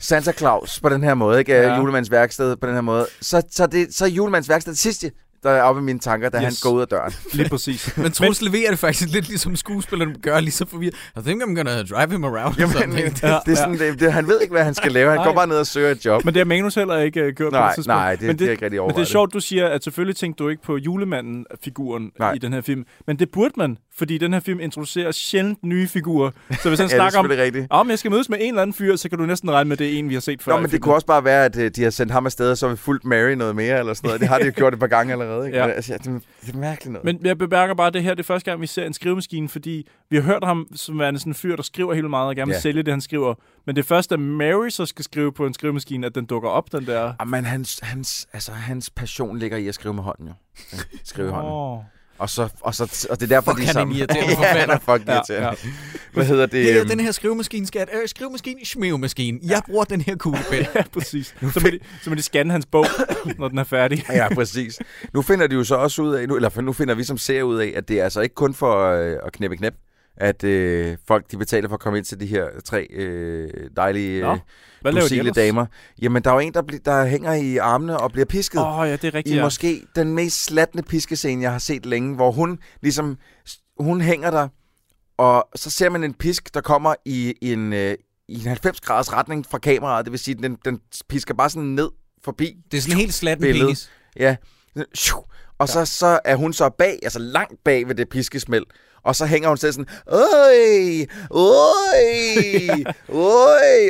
Santa Claus på den her måde, ikke? Julemandens værksted på den her måde, så er Julemandens værksted sidste, der er oppe i mine tanker, da han går ud af døren. Lige præcis. Men Troels leverer det faktisk lidt ligesom skuespilleren gør, lige så forvirret. I think I'm gonna drive him around. Jamen, det er sådan, det, han ved ikke, hvad han skal lave. Han går bare ned og søger et job. Men det har Magnus heller ikke gjort på det tidspunkt. Nej, det er ikke rigtig overvejet. Men det er sjovt, du siger, at selvfølgelig tænkte du ikke på julemanden-figuren i den her film. Men det burde man, fordi den her film introducerer sjældent nye figurer. Så hvis han snakker om jeg skal mødes med en eller anden fyr, så kan du næsten regne med, det en, vi har set før. Nå, men det kunne også bare være, at de har sendt ham afsted, og så har vi fulgt Mary noget mere, eller sådan noget. Det har de jo gjort et par gange allerede. Ja. Altså, det er mærkeligt noget. Men jeg bemærker bare, at det her det er første gang, vi ser en skrivemaskine, fordi vi har hørt ham som værende sådan en fyr, der skriver helt meget og gerne vil sælge det, han skriver. Men det er først, da Mary så skal skrive på en skrivemaskine, at den dukker op, den der... Men hans passion ligger i at skrive med hånden, jo. Skrive hånden. Og det er derfor, de sammen... Fuck, han er irriterende forfatter. Hvad hedder det? Det er den her skrivemaskine, skat. Skrivemaskine, smævemaskine. Jeg bruger den her kuglepen. Ja, præcis. Så må de scanne hans bog, når den er færdig. Ja, præcis. Nu finder de jo så også ud af, nu finder vi som ser ud af, at det er altså ikke kun for at knæppe, at folk de betaler for at komme ind til de her tre dejlige docile damer. Jamen, der er jo en, der hænger i armene og bliver pisket. Det er rigtigt, måske den mest slattende piskescene, jeg har set længe, hvor hun ligesom, hun hænger der, og så ser man en pisk, der kommer i en 90-graders retning fra kameraet. Det vil sige, den pisker bare sådan ned forbi. Det er sådan en helt slatten penis. Ja. Og så er hun så bag, altså langt bag ved det piskesmæld. Og så hænger hun selv sådan,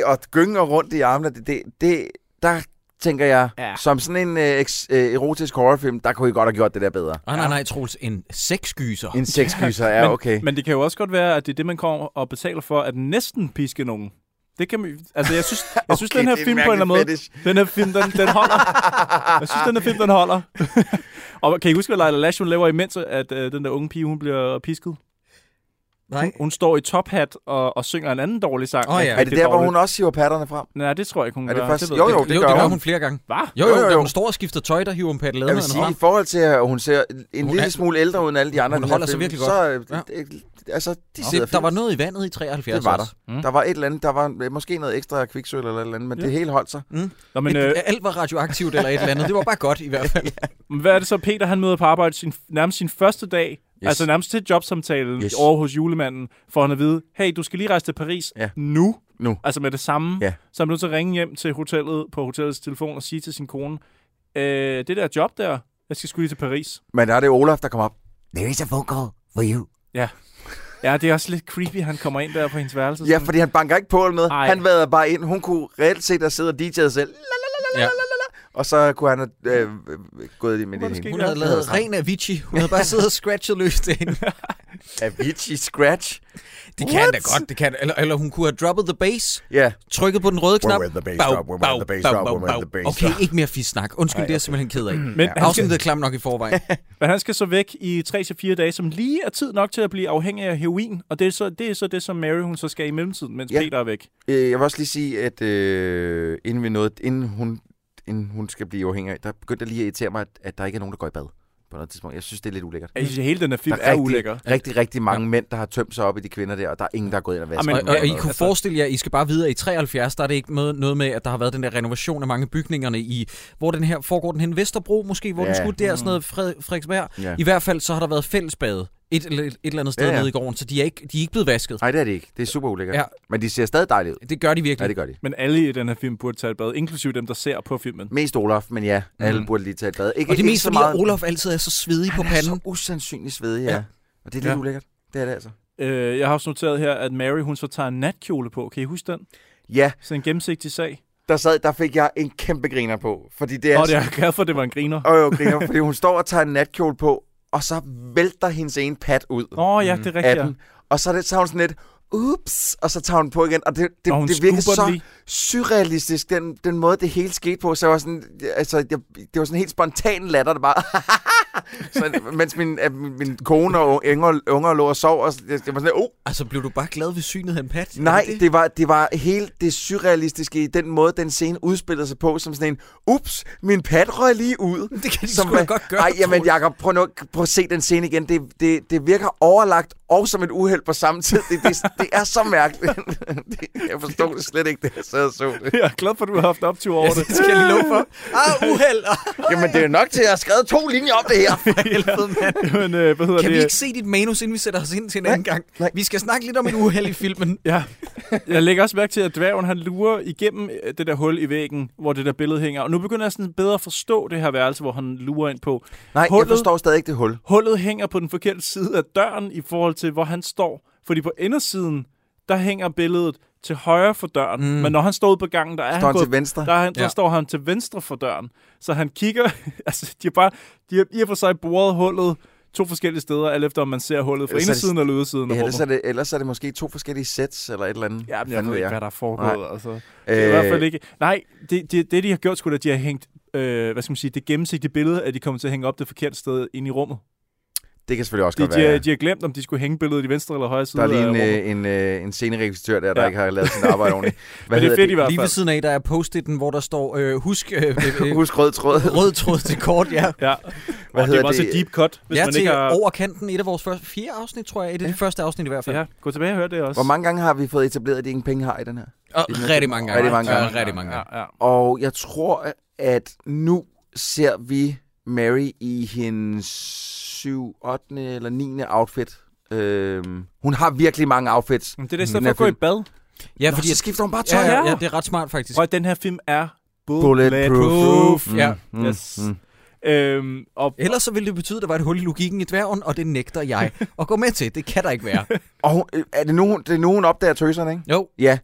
og gynger rundt i armene. Der tænker jeg, som sådan en erotisk horrorfilm, der kunne I godt have gjort det der bedre. Nej, Troels, en sexgyser. En sexgyser, ja, okay. Men det kan jo også godt være, at det er det, man kommer og betaler for, at næsten piske nogen. Det kan man, altså jeg synes den her film på en eller anden fetish. Måde, den her film den holder. Jeg synes den her film den holder. Og kan I huske, at Laila Lashe laver imens, at den der unge pige, hun bliver pisket? Nej. Hun står i tophat og synger en anden dårlig sang. Er det der, hvor hun også hiver patterne frem? Nej, det tror jeg ikke, hun gør. Det gør hun flere gange. Hva? Jo, da hun står og skifter tøj, der hiver hun patterne frem. I forhold til, at hun ser en lille smule ældre uden alle de andre. Hun holder sig virkelig godt. Altså, der var noget i vandet i 73. Det var der. Der var et eller andet, der var måske noget ekstra kviksølv eller et eller andet, men det hele holdt sig. Nå, men, alt var radioaktivt eller et eller andet. Det var bare godt i hvert fald. Hvad er det så, Peter han møder på arbejde nærmest sin første dag, altså nærmest til jobsamtalen over hos julemanden, for han at vide, hey, du skal lige rejse til Paris nu. Altså med det samme. Så er man nødt til at ringe hjem til hotellet på hotellets telefon og sige til sin kone, det der job der, jeg skal sgu lige til Paris. Men der er det Olaf, der kommer op. There is a phone call for you. Ja, det er også lidt creepy, han kommer ind der på hendes værelse. Ja, fordi han banker ikke på eller noget. Han vader bare ind. Hun kunne reelt set der sidde og DJ'ede selv. Og så kunne han have gået i med det hende. Hun havde lavet ren Avicii. Hun havde bare siddet og scratchet løs til hende. Avicii scratch? Det kan da godt. Det kan. Eller hun kunne have droppet the bass. Trykket på den røde knap. Okay, ikke mere fisk snak. Undskyld, det er jeg simpelthen ked af. Men afsnittet klam nok i forvejen. Men han skal så væk i 3-4 dage, som lige er tid nok til at blive afhængig af heroin. Og det er så det, som Mary hun så skal i mellemtiden, mens Peter er væk. Jeg vil også lige sige, at inden hun skal blive afhængig af, der begyndte lige at irritere mig, at der ikke er nogen, der går i bad. på noget tidspunkt. Jeg synes, det er lidt ulækkert. Jeg synes, hele den her film er ulækker. Rigtig, rigtig mange mænd, der har tømt sig op i de kvinder der, og der er ingen, der er gået ind og vasket. Og I kunne forestille jer, I skal bare videre i 73, der er det ikke noget med, at der har været den der renovation af mange bygningerne i, hvor den her foregår den hen Vesterbro måske, hvor den skulle der sådan noget Frederiksberg. I hvert fald så har der været fællesbade et eller andet sted nede i gården, så de er ikke blevet vasket. Nej, det er det ikke. Det er super ulækkert. Ja. Men de ser stadig dejligt ud. Det gør de virkelig. Ja, det gør de. Men alle i den her film burde tage et bad, inklusive dem, der ser på filmen. Mest Olaf, men ja, alle burde lige tage et bad. Ikke, og det mest fordi, meget... Olaf altid er så svedig på panden. Han er så usandsynligt svedig, ja. Og det er lidt ulækkert. Det er det altså. Jeg har også noteret her, at Mary, hun så tager en natkjole på. Kan I huske den? Ja. Så en gennemsigtig sag. Der fik jeg en kæmpe griner på. Fordi det er altså... jeg er glad for, at det var en griner. Griner, fordi hun står og tager en natkjole på, og så vælter hendes ene pat ud. Ja, det er rigtigt. Ja. Og så har hun sådan lidt, ups, og så tager hun på igen. Og det virker så surrealistisk, den måde, det hele skete på. Så var sådan, altså, det var sådan helt spontan latter, det bare... så, mens min kone og unger lå og sov, og jeg var sådan, altså, blev du bare glad ved synet af en pat? Nej, det var helt det surrealistiske i den måde, den scene udspillede sig på, som sådan en, ups, min pat røg lige ud. Det kan de sgu godt gøre. Ej, jamen Jacob, prøv at se den scene igen. Det virker overlagt og som et uheld på samme tid. Det er så mærkeligt. Jeg forstod det slet ikke, da jeg sad og så det. Jeg er glad for, at du har haft optur over det. Det skal jeg lige love for. Uheld! Jamen, det er nok til, at jeg har skrevet 2 linjer om det her. Men, kan vi ikke se dit manus, inden vi sætter os ind til en anden gang? Nej. Vi skal snakke lidt om en uheld i filmen. Ja. Jeg lægger også mærke til, at dværgen han lurer igennem det der hul i væggen, hvor det der billede hænger. Og nu begynder jeg sådan bedre at forstå det her værelse, hvor han lurer ind på. Nej, hullet, jeg forstår stadig ikke det hul. Hullet hænger på den forkerte side af døren i forhold til, hvor han står. Fordi på indersiden, der hænger billedet til højre for døren. Mm. Men når han står ude på gangen, der står han til venstre for døren. Så han kigger... altså, de har i og for sig boret hullet 2 forskellige steder, alt efter om man ser hullet fra indersiden eller ydersiden. Ja, ellers er det måske 2 forskellige sets eller et eller andet. Ja, men jeg ved ikke, hvad der er foregået. Altså. Det er i hvert fald ikke... Nej, det de har gjort, skulle da de har hængt... hvad skal man sige? Det gennemsigtige billede, at de kommer til at hænge op det forkerte sted inde i rummet. Det kan selvfølgelig også godt være. De har glemt, om de skulle hænge billedet i venstre eller højre side. Der er lige en sceneregissør der, der ikke har lavet sin arbejde ordentligt. Men det er fedt i hvert fald. Lige ved siden af, der er post-iten, hvor der står, husk rød tråd. Rød tråd til kort, ja. Det var også et deep cut. Hvis man ikke har... over kanten. Et af vores første 4 afsnit, tror jeg. Et af de første afsnit i hvert fald. Ja, gå tilbage og hør det også. Hvor mange gange har vi fået etableret, at de ingen penge har i den her? Rigtig mange gange. Og jeg tror, at nu ser vi Mary i hendes 8. eller 9. outfit. Hun har virkelig mange outfits. Men det er det, så for at gå i bad. Ja, fordi så skifter hun bare tøj. Ja, det er ret smart faktisk. Og den her film er bulletproof. Ja. Yes. Ellers så ville det betyde, at der var et hul i logikken i dværgen, og det nægter jeg at gå med til. Det kan der ikke være. Og er det nogen opdager tøserne, ikke? Jo. Ja,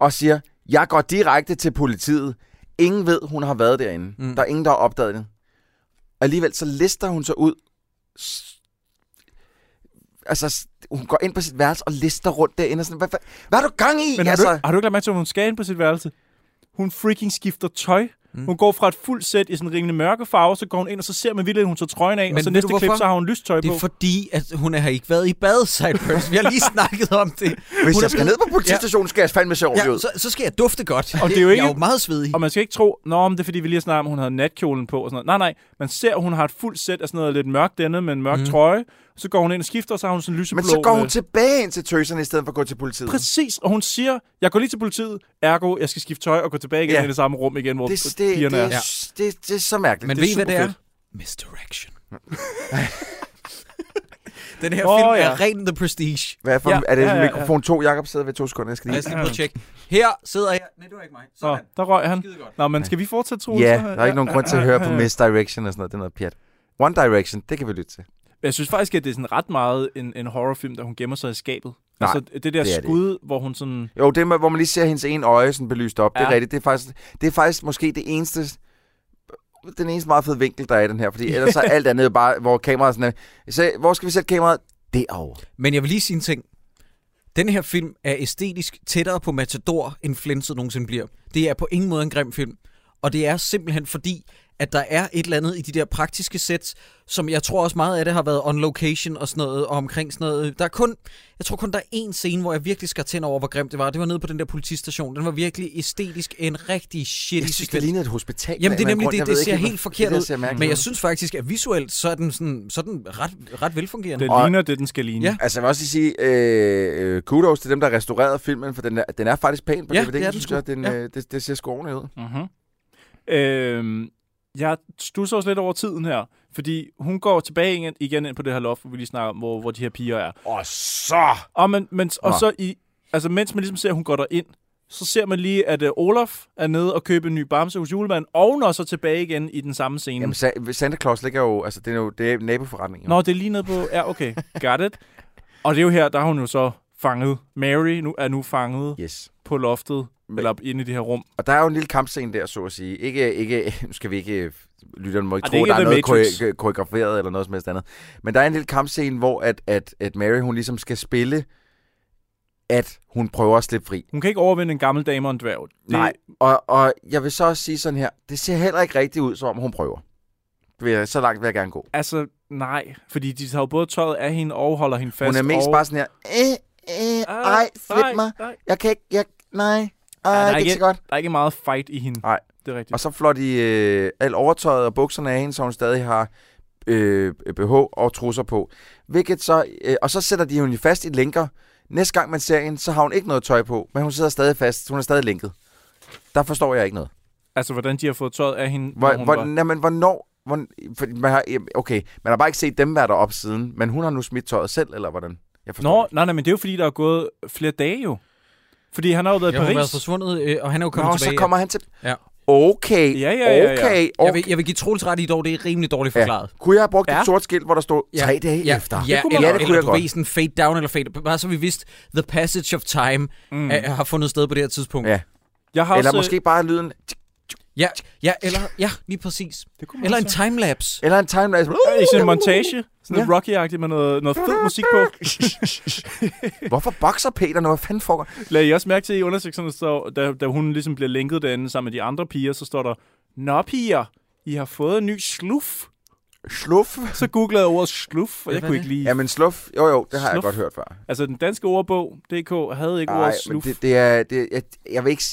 og siger, jeg går direkte til politiet. Ingen ved, hun har været derinde. Der er ingen, der har opdaget det. Alligevel så lister hun sig ud. Altså, hun går ind på sit værelse og lister rundt derinde og sådan, hvad har du gang i? Men altså? Har du ikke lagt mærke til, at hun skal ind på sit værelse? Hun freaking skifter tøj. Hun går fra et fuldt sæt i sådan en rimelig mørke farve, så går hun ind, og så ser man vildt, at hun tager trøjen af, men og så næste klip, så har hun lystøj på. Det er fordi, at hun har ikke været i bad, sideburns. Vi har lige snakket om det. Hvis jeg skal ned på politistationen, skal jeg fandme se ordentligt ud. Så skal jeg dufte godt. Og det er jo ikke, jeg er jo meget svedig. Og man skal ikke tro, det er fordi, vi lige snakker om, hun havde natkjolen på og sådan noget. Nej, man ser, at hun har et fuldt sæt af sådan noget lidt mørkt denne med en mørk trøje. Så går hun ind og skifter, og så har hun sådan en lyseblå. Men så går hun tilbage ind til tøserne, i stedet for at gå til politiet. Præcis, og hun siger, jeg går lige til politiet, ergo, jeg skal skifte tøj og gå tilbage igen i det samme rum igen, hvor pigerne er. Det er så mærkeligt. Men ved I, hvad det er? Misdirection. Den her film er ren The Prestige. Hvad for, er det mikrofon 2, Jacob sidder ved 2 sekunder? Jeg skal lige tjekke. Her sidder jeg. Nej, det var ikke mig. Sådan. Der røg han. Nå, men skal vi fortsætte, Troels? Ja, der er ikke nogen grund til at høre på Misdirection og sådan noget. Det er noget pjat. One Direction, det kan vi lytte til. Jeg synes faktisk, at det er sådan ret meget en horrorfilm, der hun gemmer sig i skabet. Nej, altså det der skud, hvor hun sådan... Jo, det er, hvor man lige ser hendes ene øje sådan belyst op. Ja. Det er rigtigt. Det er faktisk måske den eneste meget fede vinkel, der er i den her. Fordi ellers er alt andet bare, hvor kameraet sådan er... Så, hvor skal vi sætte kameraet? Derovre. Men jeg vil lige sige en ting. Den her film er æstetisk tættere på Matador, end Flintset nogensinde bliver. Det er på ingen måde en grim film. Og det er simpelthen fordi, at der er et eller andet i de der praktiske sets, som jeg tror også meget af det har været on location og sådan noget, og omkring sådan noget. Der er kun, jeg tror kun der er én scene, hvor jeg virkelig skal tænde over, hvor grimt det var. Det var nede på den der politistation. Den var virkelig æstetisk en rigtig shitty. Jeg synes, det ligner et hospital. Jamen det er nemlig, det ser helt forkert ud. Men jeg synes faktisk, at visuelt, så er den, sådan, så er den ret velfungerende. Den ligner det, den skal ligne. Ja. Altså jeg vil også sige, kudos til dem, der restaurerede filmen, for den er faktisk pæn på DVD. Det ser sgu ordentligt ud. Jeg stusser også lidt over tiden her, fordi hun går tilbage igen ind på det her loft, hvor vi lige snakker om, hvor de her piger er. Og så! Mens man ligesom ser, at hun går derind, så ser man lige, at Olaf er nede og køber en ny bamse hos julemanden, og når så tilbage igen i den samme scene. Jamen, Santa Claus ligger jo, altså det er naboforretningen. Nå, det er lige nede på, ja okay, got it. Og det er jo her, der har hun jo så fanget. Mary er nu fanget på loftet. Eller inde i det her rum. Og der er jo en lille kampscene der, så at sige. Nu skal vi ikke... Lytterne må ikke tro, der er noget koreograferet eller noget som helst andet. Men der er en lille kampscene, hvor at Mary, hun ligesom skal spille, at hun prøver at slippe fri. Hun kan ikke overvinde en gammel dame og en dværg. Nej, og jeg vil så også sige sådan her. Det ser heller ikke rigtigt ud, som om hun prøver. Så langt vil jeg gerne gå. Altså, nej. Fordi de tager jo både tøjet af hende og holder hende fast. Hun er mest bare sådan her. Ej, slip mig. Jeg kan ikke... Nej. Der er ikke meget fight i hende. Nej, det er rigtigt. Og så flår de alt overtøjet og bukserne af hende, så hun stadig har BH og trusser på. Hvilket så, og så sætter de hende fast i lænker. Næste gang man ser hende, så har hun ikke noget tøj på, men hun sidder stadig fast. Hun er stadig lænket. Der forstår jeg ikke noget. Altså, hvordan de har fået tøjet af hende? Man har bare ikke set dem være deroppe siden, men hun har nu smidt tøjet selv, eller hvordan? Men det er jo fordi, der er gået flere dage jo. Fordi han har jo været i Paris. Han har været forsvundet, og han er jo kommet tilbage. Og så kommer han til... Ja. Okay, okay. Jeg vil give Troels ret i dog, det er rimelig dårligt forklaret. Ja. Kunne jeg have brugt et sort skilt, hvor der stod 3 dage efter? Ja, det kunne jeg godt. Eller sådan fade down eller fade... Bare så vi vidste, the passage of time har fundet sted på det her tidspunkt. Ja. Måske bare lyden... lige præcis. Eller en timelapse. I sådan en montage. Sådan en Rocky-agtig med noget fed musik på. Hvorfor bokser Peter nu? Hvad fanden foregår? Lad I også mærke til, i undersøgelsen, så, da hun ligesom bliver linket derinde sammen med de andre piger, så står der, nå piger, I har fået en ny sluf. Sluf? Så googlede jeg ordet sluf, og jeg kunne ikke lide. Jamen sluf, jo, det har jeg godt hørt før. Altså den danske ordbog, DK, havde ikke ordet sluf. Jeg vil ikke...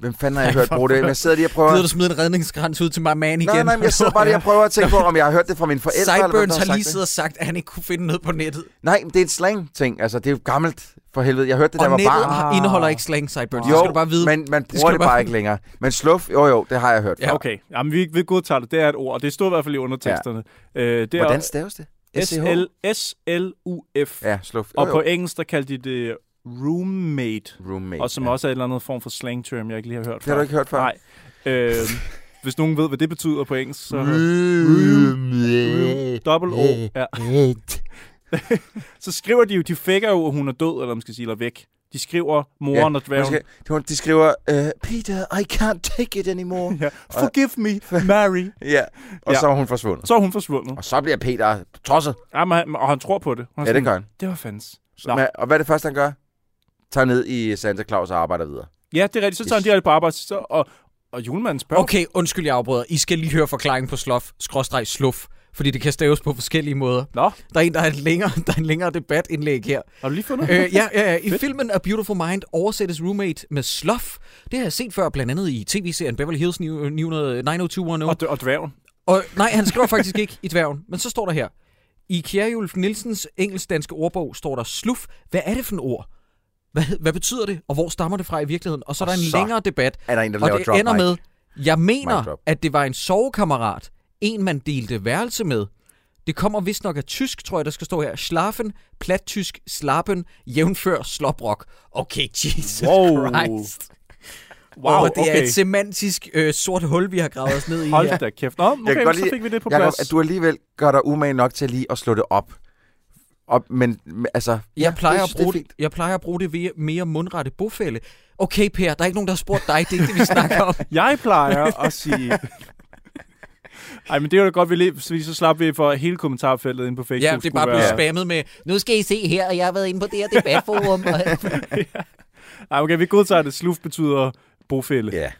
Hvem fanden har jeg hørt bruge det? Jeg sidder lige og prøver... Gider du smide en redningskrans ud til mig man igen? Nej, jeg sidder bare lige og prøver at tænke på, om jeg har hørt det fra mine forældre. Sideburns har lige siddet og sagt, at han ikke kunne finde noget på nettet. Nej, men det er en slang-ting. Altså, det er jo gammelt for helvede. Jeg hørte det, da jeg var barn. Og nettet indeholder ikke slang, Sideburns. Jo, det skal du bare vide. Men man bruger det bare ikke længere. Men sluf, jo, det har jeg hørt. Ja, okay. Jamen, vi godtager det. Det er et ord, og det stod i hvert fald i underteksterne. Hvordan staves det? S-L-U-F. Ja, sluf. Og på engelsk, der kaldte de det... Roommate. Og som også er et eller andet form for slang-term, jeg ikke lige har hørt før. Det har du ikke hørt før? Nej. Hvis nogen ved, hvad det betyder på engelsk, så... Roommate. Double O. Ja. Så skriver de jo, de fækker jo, at hun er død, eller man skal sige, eller væk. De skriver moren og dværgen. De skriver, Peter, I can't take it anymore. Ja. Forgive me, Mary. Ja, og så er hun forsvundet. Og så bliver Peter tosset. Jamen, og han tror på det. Ja, det gør han. Det var fandens. Og hvad er det første, han gør? Tager ned i Santa Claus og arbejder videre. Ja, det er rigtigt. Så tager han direkte på arbejde, og julemanden spørger... Okay, undskyld, jeg afbryder. I skal lige høre forklaringen på sluf, fordi det kan staves på forskellige måder. Nå. Der er en længere debatindlæg her. Har du lige fundet? Ja. I filmen A Beautiful Mind oversættes roommate med sluf. Det har jeg set før, blandt andet i tv-serien Beverly Hills 90210. Og dværgen. Nej, han skriver faktisk ikke i dværgen, men så står der her. I Kjærhjulf Nielsens engelsk-danske ordbog står der sluf. Hvad er det for et ord? Hvad betyder det? Og hvor stammer det fra i virkeligheden? Og så er der en længere debat, og det ender med, jeg mener, at det var en sovekammerat, en man delte værelse med. Det kommer vist nok af tysk, tror jeg, der skal stå her. Schlafen, plattysk, slappen, jævnfør, sloprok. Okay, Jesus Christ. Wow, det er et semantisk sort hul, vi har gravet os ned i. Hold da kæft. Nå, okay, så fik vi det på plads. Jacob, at du alligevel gør dig umage nok til lige at slå det op men altså... Jeg plejer at bruge det ved mere mundrette bofælde. Okay, Per, der er ikke nogen, der har spurgt dig. Det er ikke det, vi snakker om. Jeg plejer at sige... Ej, men det er jo da godt, vi så slap vi for hele kommentarfeltet ind på Facebook. Ja, det er bare blevet spammet med, nu skal I se her, og jeg har været inde på det her debatforum. Ej, okay, vi godtager, at sluf betyder... bofælde. Yeah.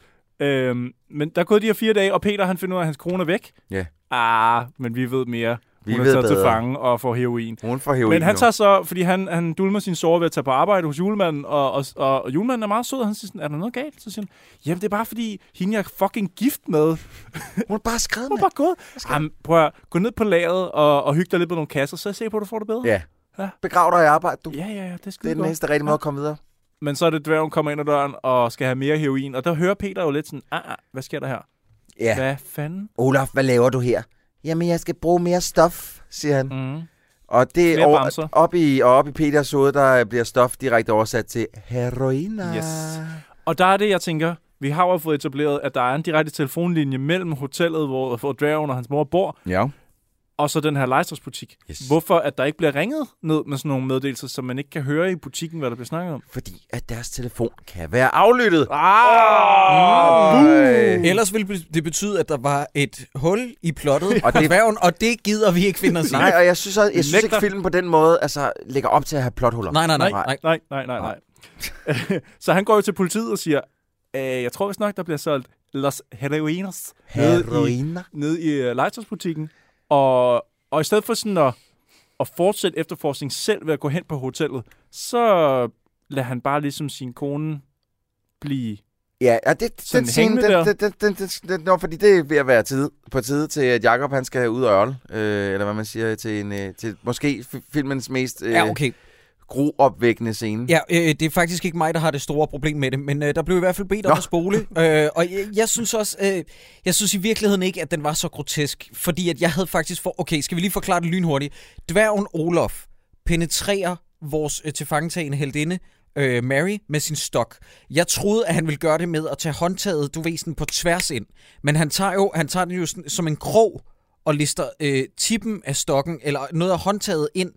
Men der er gået de her 4 dage, og Peter han finder ud af, hans kroner væk. Ja. Yeah. Men vi ved mere. Vi hun er taget bedre. Til fange og får heroin. Hun får heroin. Men han tager så, fordi han dulmer sin sår ved at tage på arbejde hos julemanden, og julemanden er meget sød, og han siger sådan, er der noget galt? Så siger han, jamen det er bare fordi, hende jeg fucking gift med. Hun er bare skrevet, hun er bare gået. Jamen prøv at gå ned på lageret og hygge dig lidt med nogle kasser, så se på, at du får det bedre. Ja. Ja. Begrav dig i arbejde, du. Ja, det er skide godt. Det er den eneste rigtige måde at komme videre. Men så er det dværgen kommer ind ad døren og skal have mere heroin, og der hører Peter jo lidt sådan, hvad sker der her? Ja. Hvad fanden? Olaf, hvad laver du her? Jamen, jeg skal bruge mere stof, siger han. Mm. Og det op i Peters hoved, der bliver stof direkte oversat til heroiner. Yes. Og der er det, jeg tænker, vi har jo fået etableret, at der er en direkte telefonlinje mellem hotellet, hvor dværgen og hans mor bor, ja. Og så den her legetøjsbutik. Yes. Hvorfor at der ikke bliver ringet ned med sådan nogle meddelelser, som man ikke kan høre i butikken, hvad der bliver snakket om? Fordi at deres telefon kan være aflyttet. Ellers ville det betyde, at der var et hul i plottet og dværgen, og det gider vi ikke finde os i. Nej, og jeg synes ikke, filmen på den måde altså, lægger op til at have plothuller. Nej. Så han går jo til politiet og siger, jeg tror vist nok, der bliver solgt Los Heroinas ned i legetøjsbutikken. Og i stedet for sådan at fortsætte efterforskning selv ved at gå hen på hotellet, så lader han bare ligesom sin kone blive... Ja, og det fordi det er ved at være på tide til, at Jacob han skal ud og ørle, eller hvad man siger, til måske filmens mest... gruopvækkende scene. Ja, det er faktisk ikke mig, der har det store problem med det, men der blev i hvert fald bedt om at spole. Og jeg synes også, jeg synes i virkeligheden ikke, at den var så grotesk, fordi at jeg havde faktisk skal vi lige forklare det lynhurtigt. Dværgen Olaf penetrerer vores tilfangetagende heldinde, Mary, med sin stok. Jeg troede, at han ville gøre det med at tage håndtaget, du ved, sådan på tværs ind, men han tager den jo som en krog og lister tippen af stokken, eller noget af håndtaget ind.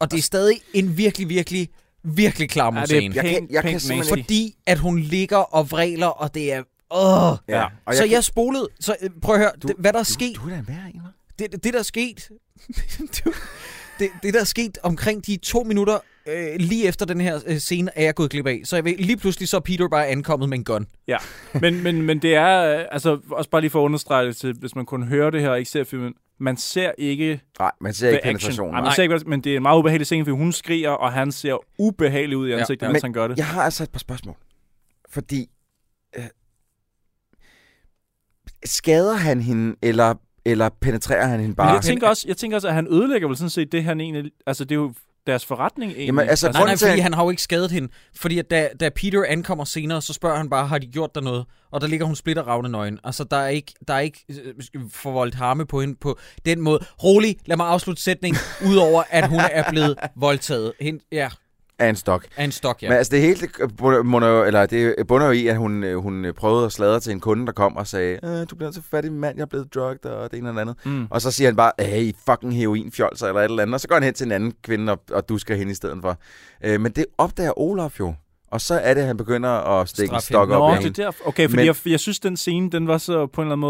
Og det er stadig en virkelig, virkelig, virkelig klam scene. Jeg kan fordi at hun ligger og vræler, og det er... Ja. Og så jeg spolede... Så prøv at høre, hvad der er sket... Du er da mere, Emma. Det der er sket... det der er sket omkring de 2 minutter, lige efter den her scene, er jeg gået glip af. Så jeg ved, lige pludselig så er Peter bare ankommet med en gun. Ja, men det er... Altså, også bare lige for at understrege det til, hvis man kun hører det her og ikke ser filmen... Man ser ikke... Nej, man ser ikke penetrationen. Men det er en meget ubehagelig scene, fordi hun skriger, og han ser ubehagelig ud i ansigtet, mens han gør det. Jeg har altså et par spørgsmål. Fordi... skader han hende, eller penetrerer han hende bare? Men jeg tænker også, at han ødelægger vel sådan set det, han egentlig... Altså, det er jo deres forretning egentlig. Jamen, fordi han har jo ikke skadet hende. Fordi at da Peter ankommer senere, så spørger han bare, har de gjort der noget? Og der ligger hun splitterragende nøgen. Altså, der er ikke forvoldt harme på hende på den måde. Rolig, lad mig afslutte sætningen, udover at hun er blevet voldtaget. Ja. Af en stok. Ja. Men altså, det hele bunder jo i, at hun prøvede at sladre til en kunde, der kom og sagde, du bliver så fattig mand, jeg er blevet drugged, og det ene og det andet. Mm. Og så siger han bare, hey, fucking heroinfjolser, eller et eller andet. Og så går han hen til en anden kvinde, og dusker hende i stedet for. Men det opdager Olaf jo. Og så er det, at han begynder at stikke en stok op i hende. Okay, fordi jeg synes, den scene, den var så på en eller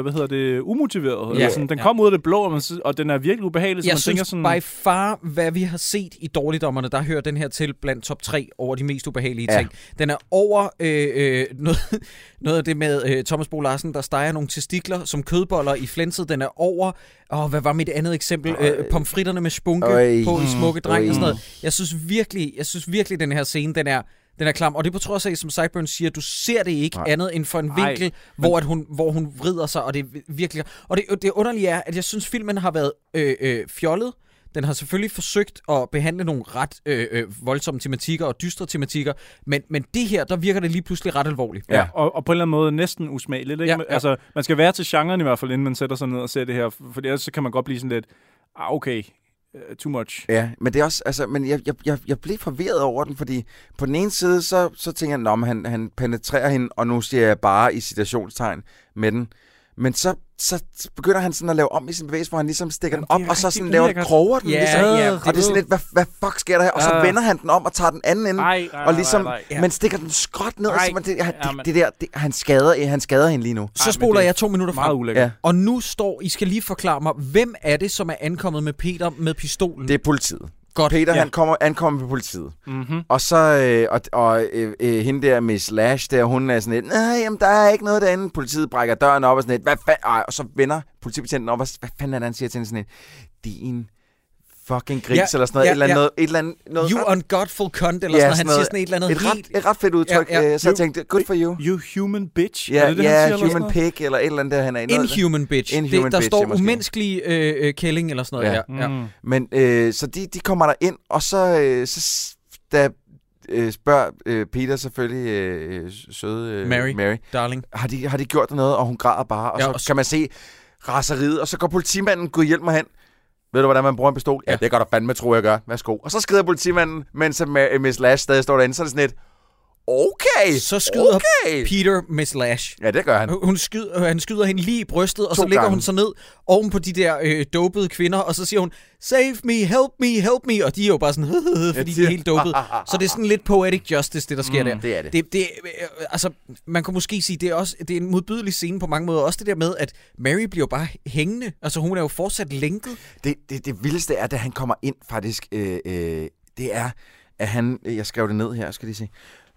anden måde umotiveret. Yeah. Sådan, den kom ud af det blå, og den er virkelig ubehagelig. Så jeg synes sådan... by far, hvad vi har set i Dårligdommerne, der hører den her til blandt top 3 over de mest ubehagelige ting. Den er over noget af det med Thomas Bo Larsen, der steger nogle testikler som kødboller i flænset. Den er over, hvad var mit andet eksempel? Pomfritterne med spunke på en smukke dreng og sådan noget. Jeg synes virkelig, den her scene, den er klam, og det på trods af, som Sideburn siger, du ser det ikke andet end for en vinkel, hvor hun vrider sig, og det er virkelig... Og det underlige er, at jeg synes, filmen har været fjollet. Den har selvfølgelig forsøgt at behandle nogle ret voldsomme tematikker og dystre tematikker, men det her, der virker det lige pludselig ret alvorligt. Ja, og på en eller anden måde næsten usmageligt. Ikke? Ja, ja. Altså, man skal være til genren i hvert fald, inden man sætter sig ned og ser det her, for ellers så kan man godt blive sådan lidt, okay... too much. Ja, men det er også, altså, men jeg blev forvirret over den, fordi på den ene side, så tænker jeg, at han penetrerer hende, og nu siger jeg bare i citationstegn med den. Men så begynder han sådan at lave om i sin bevægelse, hvor han ligesom stikker den op, og så sådan laver kroger den. Og det er sådan lidt, hvad fuck sker der her? Og så vender han den om og tager den anden ende, og ligesom, man stikker den skråt ned, og så han skader hende lige nu. Så spoler jeg 2 minutter frem, og nu I skal lige forklare mig, hvem er det, som er ankommet med Peter med pistolen? Det er politiet. Scott Hader, ja. Han kommer ankommer ved politiet. Mm-hmm. Og så hende der Miss Lash der, hun er sådan lidt, nej, jamen der er ikke noget derinde. Politiet brækker døren op og sådan lidt, hvad fanden? Og så vender politibetjenten op og hvad fanden er det, han siger til hende sådan lidt, din fucking gris, ja, eller sådan noget, ja, et eller andet, you ungodful cunt, eller ja, sådan noget, han siger sådan et eller andet et ret fedt udtryk, ja. Så jeg tænkte, good for you. You human bitch, ja, det, ja, han siger, human pig, eller et eller andet, han er inhuman bitch, der står umenneskelig kælling, eller sådan noget, ja. Ja. Mm. Ja. Men, så de kommer der ind, og så da spørger Peter selvfølgelig søde Mary, darling, har de gjort noget, og hun græder bare, og ja, så kan man se raseriet, og så går politimanden, gud hjælp mig hen, ved du, hvordan man bruger en pistol? Ja, det gør der fandme, tror jeg gør. Værsgo. Og så skrider politimanden, mens Miss Lash stadig står derinde, så er det sådan et, okay, så skyder Peter Miss Lash. Ja, det gør han. Han skyder hende lige i brystet, og så ligger hun så ned oven på de der dopede kvinder, og så siger hun, save me, help me, help me, og de er jo bare sådan, fordi de er helt dopede. Så det er sådan lidt poetic justice, det der sker der. Det er det. Altså, man kunne måske sige, det er en modbydelig scene på mange måder, også det der med, at Mary bliver bare hængende, altså hun er jo fortsat lænket. Det vildeste er, da han kommer ind faktisk, det er, at han, jeg skrev det ned her, skal de se.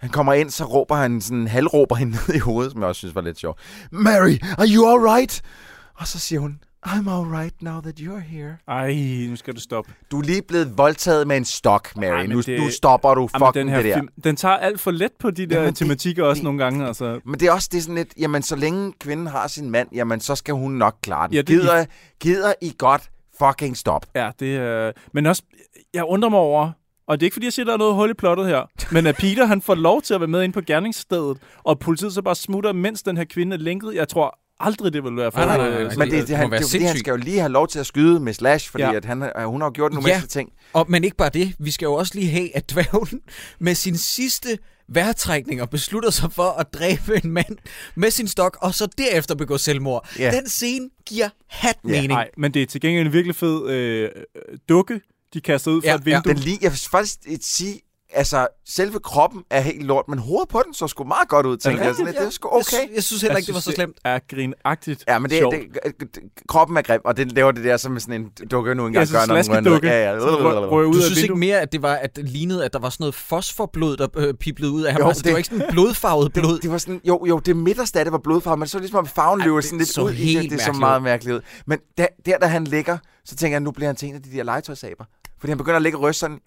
Han kommer ind, så råber han sådan, halvråber hende ned i hovedet, som jeg også synes var lidt sjovt. Mary, are you alright? Og så siger hun, I'm alright now that you're here. Ej, nu skal du stoppe. Du er lige blevet voldtaget med en stok, Mary. Ej, nu stopper du fucking det der. Den tager alt for let på de der tematikker også nogle gange. Altså. Men det er også det er sådan lidt, jamen så længe kvinden har sin mand, jamen så skal hun nok klare den. Ja, gider I godt fucking stop? Ja, det er... Men også, jeg undrer mig over... Og det er ikke, fordi jeg siger, der er noget hul i plottet her. Men at Peter, han får lov til at være med ind på gerningsstedet, og politiet så bare smutter, mens den her kvinde er lænket. Jeg tror aldrig, det vil være for... Nej. Men det han skal jo lige have lov til at skyde med Slash, fordi at hun har gjort nogle mæssige ting. Og, men ikke bare det. Vi skal jo også lige have, at dværgen med sin sidste vejrtrækning og beslutter sig for at dræbe en mand med sin stok, og så derefter begå selvmord. Yeah. Den scene giver hat-mening. Yeah. Men det er til gengæld en virkelig fed dukke, de kaster ud fra et vindue. Jeg vil faktisk sige, altså selve kroppen er helt lort, men hovedet på den så sgu meget godt ud, tænker jeg. Det er sgu okay. Jeg synes heller ikke, det var så slemt. Er grinagtigt. Ja, men det, kroppen er grim, og det laver det der som sådan en dukke nu engang gør, når nogen dukker. Ja. Du synes ikke mere, at det var, at det lignede, at der var sådan noget fosforblod, der piblede ud af ham? Jo, altså, det var ikke sådan blodfarvet blod. Det var sådan, jo, det midterste af det var blodfarvet, men så ligesom om farven løber sådan lidt ud i det, det så meget mærkeligt ud. Men der han ligger, så tænker jeg, nu bliver han til en af de der legetøjsaber. Fordi han begynder at lægge rysterne.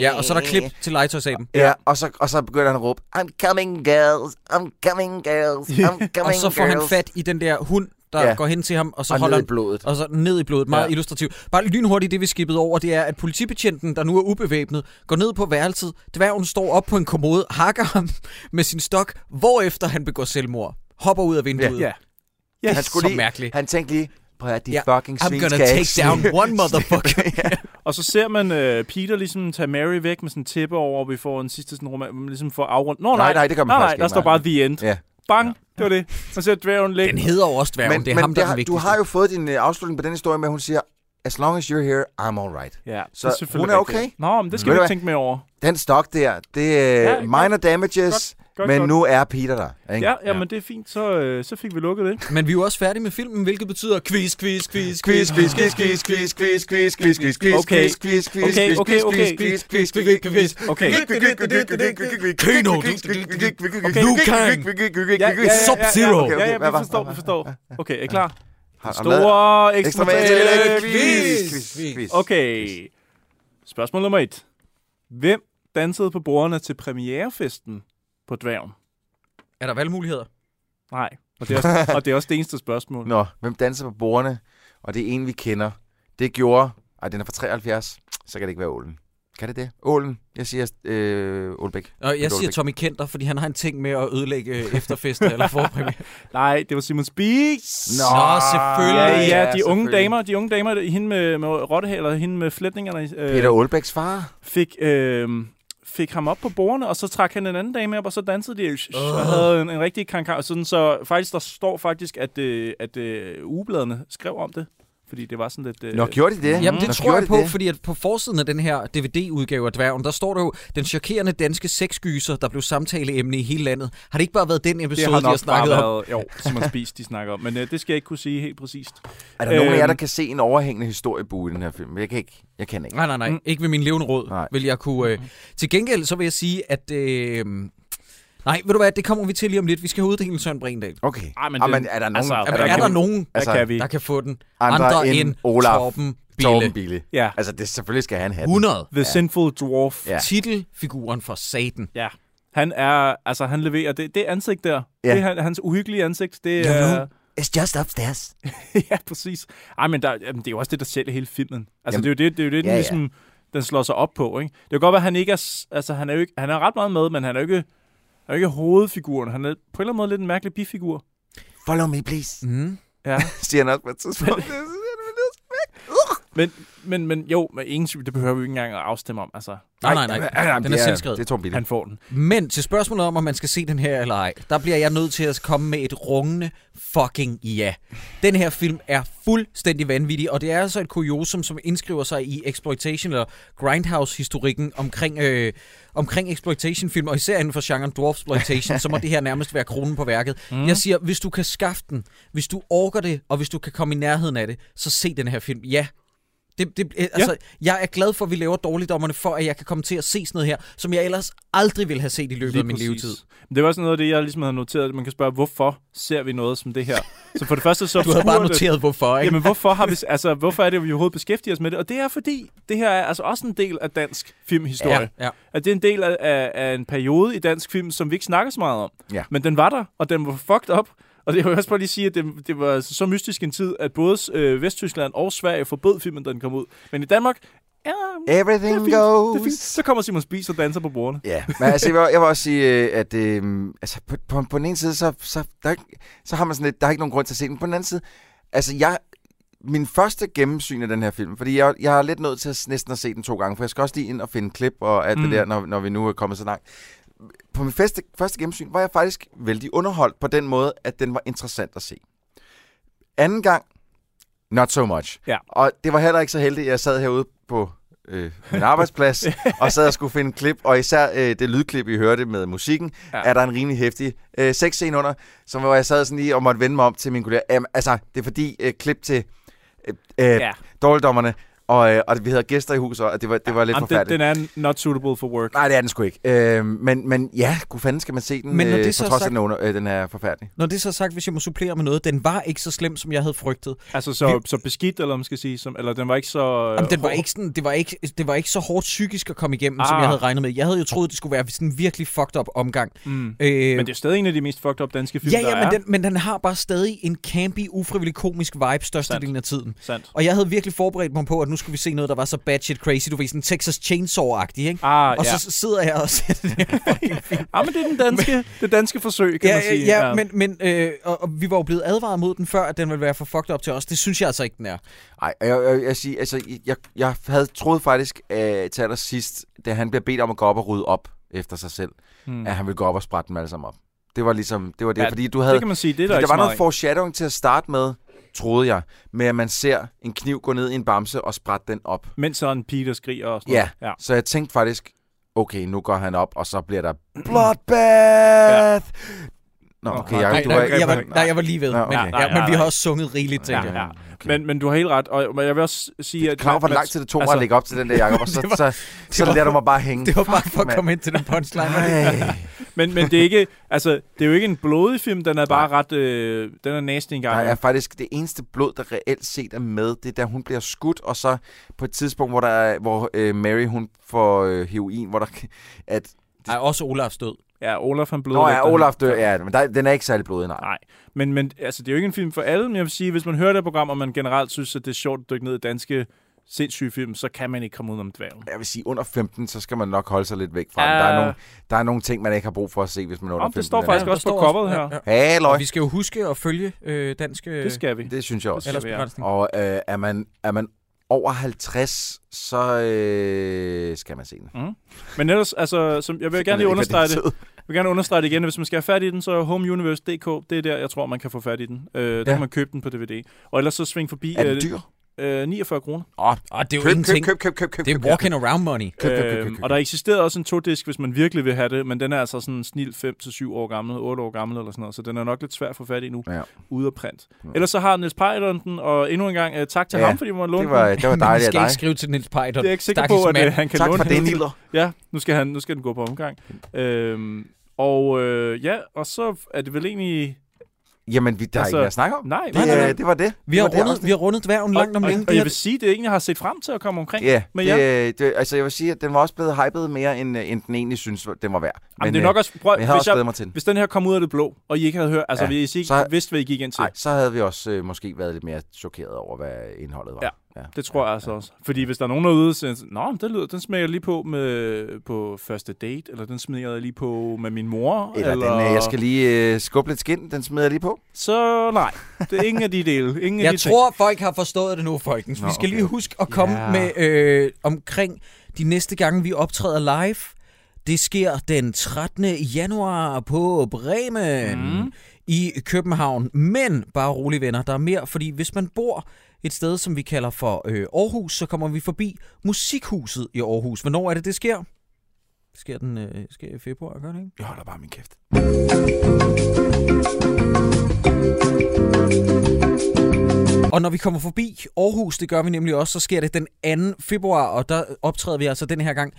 Ja, og så er der klip til legetøjsaben. Ja, og så begynder han at råbe, I'm coming girls, I'm coming girls, I'm coming girls. Og så får han fat i den der hund, der går hen til ham, og så og holder ned i blodet. Og så ned i blodet, meget illustrativt. Bare lynhurtigt, det vi skippede over, det er, at politibetjenten, der nu er ubevæbnet, går ned på værelset. Dværgen står op på en kommode, hakker ham med sin stok, hvorefter han begår selvmord. Hopper ud af vinduet. Ja. Det er så mærkeligt. Han tænkte lige... fucking I'm gonna take down one motherfucker. Og så ser man Peter ligesom tage Mary væk med sådan en tæppe over, og vi får en sidste sådan roman, ligesom får afrundt. Nej, det gør man faktisk ikke. Der står bare the end. Yeah. Bang, det var det. Man ser dværgen ligge. Den hedder også dværgen, men, det er ham, der er vigtigste. Du har jo fået din afslutning på den historie med, at hun siger, as long as you're here, I'm alright. Ja, så hun er okay. Nå, men det skal vi ikke tænke mere over. Den stok der, det er minor damages... Godt. Nu er Peter der, ikke? Ja, men det er fint, så fik vi lukket det. Men vi er jo også færdige med filmen, hvilket betyder quiz. På dværgen. Er der valgmuligheder? Nej. Og det er også det eneste spørgsmål. Nå, hvem danser på bordene? Og det er en, vi kender. Det gjorde... Ej, den er fra 73. Så kan det ikke være Ålen. Kan det det? Ålen. Jeg siger Ålbæk. Jeg siger Tommy Kenter, fordi han har en ting med at ødelægge efterfester eller forpremiere. Nej, det var Simon Spies. Nå, selvfølgelig. Ja, de unge damer. De unge damer, hende med rottehæler, hende med flætningerne. Peter Ålbæks far. Fik ham op på bordene, og så trak han en anden dame op, og så dansede de og havde en rigtig kankar. Så faktisk, der står faktisk, at ugebladene skrev om det. fordi det var sådan lidt... Nå, gjorde de det? Jamen, det tror jeg på, det? Fordi at på forsiden af den her DVD-udgave af Dværgen, der står der jo, den chokerende danske sexgyser, der blev samtaleemne i hele landet. Har det ikke bare været den episode, de har snakket om? Jo, som man spiste, de snakker om. Men det skal jeg ikke kunne sige helt præcist. Er der nogen af jer, der kan se en overhængende historiebue i den her film? Jeg kan ikke. Nej. Mm. Ikke ved min levende råd, vil jeg kunne... Til gengæld, så vil jeg sige, at... Nej, ved du hvad, det kommer vi til lige om lidt. Vi skal have uddelen Søren Brindal. Okay. Men er der nogen, der kan få den? Andre end Olaf, Torben Bille. Ja. Altså, det selvfølgelig skal han have den. 100. The Sinful Dwarf. Ja. Titelfiguren for Satan. Ja. Han er, altså han leverer det ansigt der. Ja. Det er hans uhyggelige ansigt. Det er... It's just upstairs. Ja, præcis. Det er jo også det, der sælger hele filmen. Altså, det er jo det, den ligesom, den slår sig op på, ikke? Det er jo godt, at han ikke er... Altså, han er ret meget med, men han er jo ikke... Han er ikke hovedfiguren. Han er på en eller anden måde lidt en mærkelig bifigur. Follow me, please. Mm. Ja. Siger han også på et tidspunkt. Men ingen tvivl, det behøver vi ikke engang at afstemme om. Altså. Nej. Den er selvskrevet. Det er Torben Bille. Han får den. Men til spørgsmålet om man skal se den her eller ej, der bliver jeg nødt til at komme med et rungende fucking ja. Den her film er fuldstændig vanvittig, og det er altså et kuriosum, som indskriver sig i exploitation eller grindhouse-historikken omkring exploitation-film, og især inden for genren dwarfsploitation, så må det her nærmest være kronen på værket. Mm. Jeg siger, hvis du kan skaffe den, hvis du orker det, og hvis du kan komme i nærheden af det, så se den her film. Ja. Jeg er glad for, at vi laver Dårligdommerne, for at jeg kan komme til at se sådan noget her, som jeg ellers aldrig ville have set i løbet af min levetid. Det var sådan noget af det, jeg ligesom havde noteret. Man kan spørge, hvorfor ser vi noget som det her? Så for det første så... Du har bare noteret, hvorfor, ikke? Jamen, hvorfor er det, at vi overhovedet beskæftiger os med det? Og det er, fordi det her er altså også en del af dansk filmhistorie. Ja. At det er en del af en periode i dansk film, som vi ikke snakker så meget om. Ja. Men den var der, og den var fucked up. Og det vil jeg også bare lige sige, at det var så mystisk en tid, at både Vesttyskland og Sverige forbød filmen, da den kom ud. Men i Danmark... Everything goes. Det er fint. Så kommer Simon Spies og danser på bordene. Ja, men altså, jeg vil også sige, at på den ene side, så har man sådan lidt... Der er ikke nogen grund til at se den. På den anden side, altså min første gennemsyn af den her film, fordi jeg er lidt nødt til næsten at se den 2 gange, for jeg skal også lige ind og finde klip og alt det der, når vi nu er kommet så langt. På min første gennemsyn var jeg faktisk vældig underholdt på den måde, at den var interessant at se. Anden gang, not so much. Ja. Og det var heller ikke så heldigt, jeg sad herude på min arbejdsplads, og sad og skulle finde et klip, og især det lydklip, I hørte med musikken, er der en rimelig hæftig sexscene under, som hvor jeg sad sådan lige og måtte vende mig om til min kollega. Altså, det er fordi klip til Dårligdommerne, og vi havde gæster i huset, og det var lidt forfærdeligt. Den er not suitable for work. Nej, det er den sgu ikke. Men ja, god fanden skal man se den, på trods af den er forfærdelig. Når det så er sagt, hvis jeg må supplere med noget, den var ikke så slem, som jeg havde frygtet. Altså så beskidt, eller man skal sige, eller den var ikke så... Jamen, den var ikke sådan, det var ikke så hårdt psykisk at komme igennem, som jeg havde regnet med. Jeg havde jo troet, det skulle være sådan en virkelig fucked up omgang. Men det er stadig en af de mest fucked up danske film, der er. Men den har bare stadig en campy, ufrivillig komisk vibe størstedelen af tiden. Sandt. Og jeg havde virkelig forberedt mig på, at nu skulle vi se noget, der var så bad shit crazy. Du ved, sådan Texas Chainsaw-agtig, ikke? Så sidder jeg og ser den her fucking film. Men det er det danske forsøg, kan man sige. Ja. Men vi var jo blevet advaret mod den før, at den ville være for fucked up til os. Det synes jeg altså ikke, den er. Nej, jeg siger, altså, jeg havde troet faktisk til allersidst, da han bliver bedt om at gå op og rydde op efter sig selv, at han ville gå op og sprætte dem alle sammen op. Det var ligesom, det var det. Ja, fordi du havde, det kan man sige, det er der ikke var noget foreshadowing til at starte med, troede jeg, med at man ser en kniv gå ned i en bamse og sprætte den op. Mens så en pige, der skriger og sådan noget. Ja, så jeg tænkte faktisk, okay, nu går han op, og så bliver der bloodbath! Ja. Nå, okay, jeg var lige ved, men vi har også sunget rigeligt til det. Okay. Men du har helt ret, og jeg vil også sige... Det klarer for langt til det tog at lægge op til den der, Jacob, og så lader du mig bare hænge. Det var bare for at komme ind til den punchline. Men det er ikke, det er jo ikke en blodig film, den er bare ret... den er næsten engang. Nej, faktisk det eneste blod, der reelt set er med, det er, da hun bliver skudt, og så på et tidspunkt, hvor Mary, hun får heroin, hvor der... også Olafs død. Ja, Olaf han bløder. Nå ja, Olaf dør, men den er ikke særlig blodig, nej. Men altså, det er jo ikke en film for alle, men jeg vil sige, hvis man hører det program, og man generelt synes, at det er sjovt at dykke ned i danske sindssyge film, så kan man ikke komme udenom dværgen. Jeg vil sige, under 15, så skal man nok holde sig lidt væk fra den. Der er nogle ting, man ikke har brug for at se, hvis man er under 15. Det står faktisk også på coveret her. Halløj. Vi skal jo huske at følge danske... Det skal vi. Det synes jeg også. Og er man over 50, så skal man se den. Men ellers, altså, jeg vil gerne understrege det igen, hvis man skal have fat i den, så homeuniverse.dk, det er der, jeg tror, man kan få fat i den. Der kan man købe den på DVD. Og ellers så sving forbi... Er den dyr? 49 kroner. Det er jo ingenting. Køb, det er walking around money. Køb. Og der eksisterede også en 2-disk, hvis man virkelig vil have det, men den er altså sådan snil 5-7 år gammel, 8 år gammel eller sådan noget, så den er nok lidt svær at få fat i nu, ude at print. Ja. Ellers så har Niels Pejton den, og endnu en gang tak til ham, fordi man lånte den. Det var dejligt af dig. Man skal ikke skrive til Niels Pejton. Det er ikke sikker på, at han kan låne den. Tak for det, Niller. Ja, nu skal den gå på omgang. Og så er det vel egentlig... Jamen, der er ikke at snakke om. Nej. Det var det. Vi har rundet dværgen langt om længe. Og jeg vil sige, det er egentlig har set frem til at komme omkring. Yeah, jeg vil sige, at den var også blevet hypet mere, end den egentlig synes, den var værd. Men det er nok også, hvis den her kom ud af det blå, og I ikke havde hørt, altså hvis I ikke vidste, hvad I gik ind til. Nej, så havde vi også måske været lidt mere chokeret over, hvad indholdet var. Ja, det tror jeg altså også. Fordi hvis der er nogen derude, så den smækker jeg lige på med på første date, eller den smider jeg lige på med min mor. Eller den, jeg skal lige skubbe lidt skind, den smider jeg lige på. Så nej, det er ingen af de dele. Jeg tror, folk har forstået det nu, folkens. Vi skal lige huske at komme med omkring de næste gange, vi optræder live. Det sker den 13. januar på Bremen i København. Men bare rolig venner, der er mere, fordi hvis man bor et sted, som vi kalder for Aarhus, så kommer vi forbi Musikhuset i Aarhus. Hvornår er det sker? Det sker den sker i februar, gør det ikke? Jeg holder bare min kæft. Og når vi kommer forbi Aarhus, det gør vi nemlig også, så sker det den 2. februar, og der optræder vi altså den her gang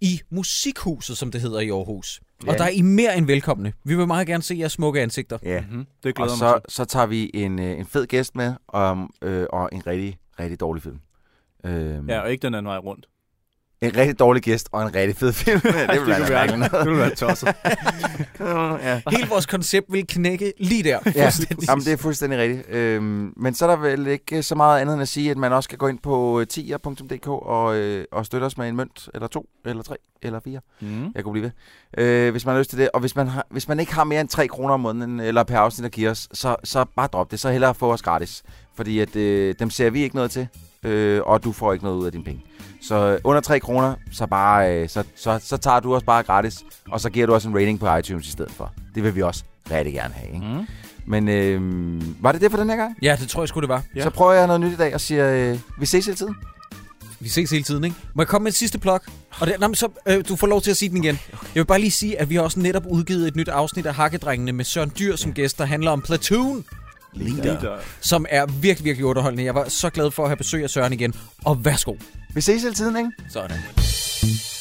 i Musikhuset, som det hedder i Aarhus. Og der er I mere end velkomne. Vi vil meget gerne se jeres smukke ansigter. Ja, det glæder mig til. Og så tager vi en fed gæst med, og en rigtig, rigtig dårlig film. Og ikke den anden vej rundt. En rigtig dårlig gæst og en rigtig fed film. Det ville være tosset. Hele vores koncept vil knække lige der. Ja. Jamen, det er fuldstændig rigtigt. Men så er der vel ikke så meget andet end at sige, at man også kan gå ind på tier.dk og støtte os med en mønt, eller 2, eller 3, eller 4. Jeg kunne blive ved. Hvis man har lyst til det. Og hvis man ikke har mere end 3 kroner om måneden, eller per afsnit at give os, så bare drop det. Så hellere få os gratis. Fordi at dem ser vi ikke noget til. Og du får ikke noget ud af dine penge. Så under 3 kroner, så bare så tager du også bare gratis, og så giver du også en rating på iTunes i stedet for. Det vil vi også rigtig gerne have, ikke? Men var det for den her gang? Ja, det tror jeg sgu det var. Så prøver jeg noget nyt i dag og siger, vi ses hele tiden. Vi ses hele tiden, ikke? Må jeg komme med et sidste plug? Og du får lov til at sige den igen. Jeg vil bare lige sige, at vi har også netop udgivet et nyt afsnit af Hakkedrengene med Søren Dyr som gæst, der handler om Platoon Leader, som er virkelig, virkelig underholdende. Jeg var så glad for at have besøg af Søren igen. Og værsgo. Vi ses hele tiden, ikke? Sådan.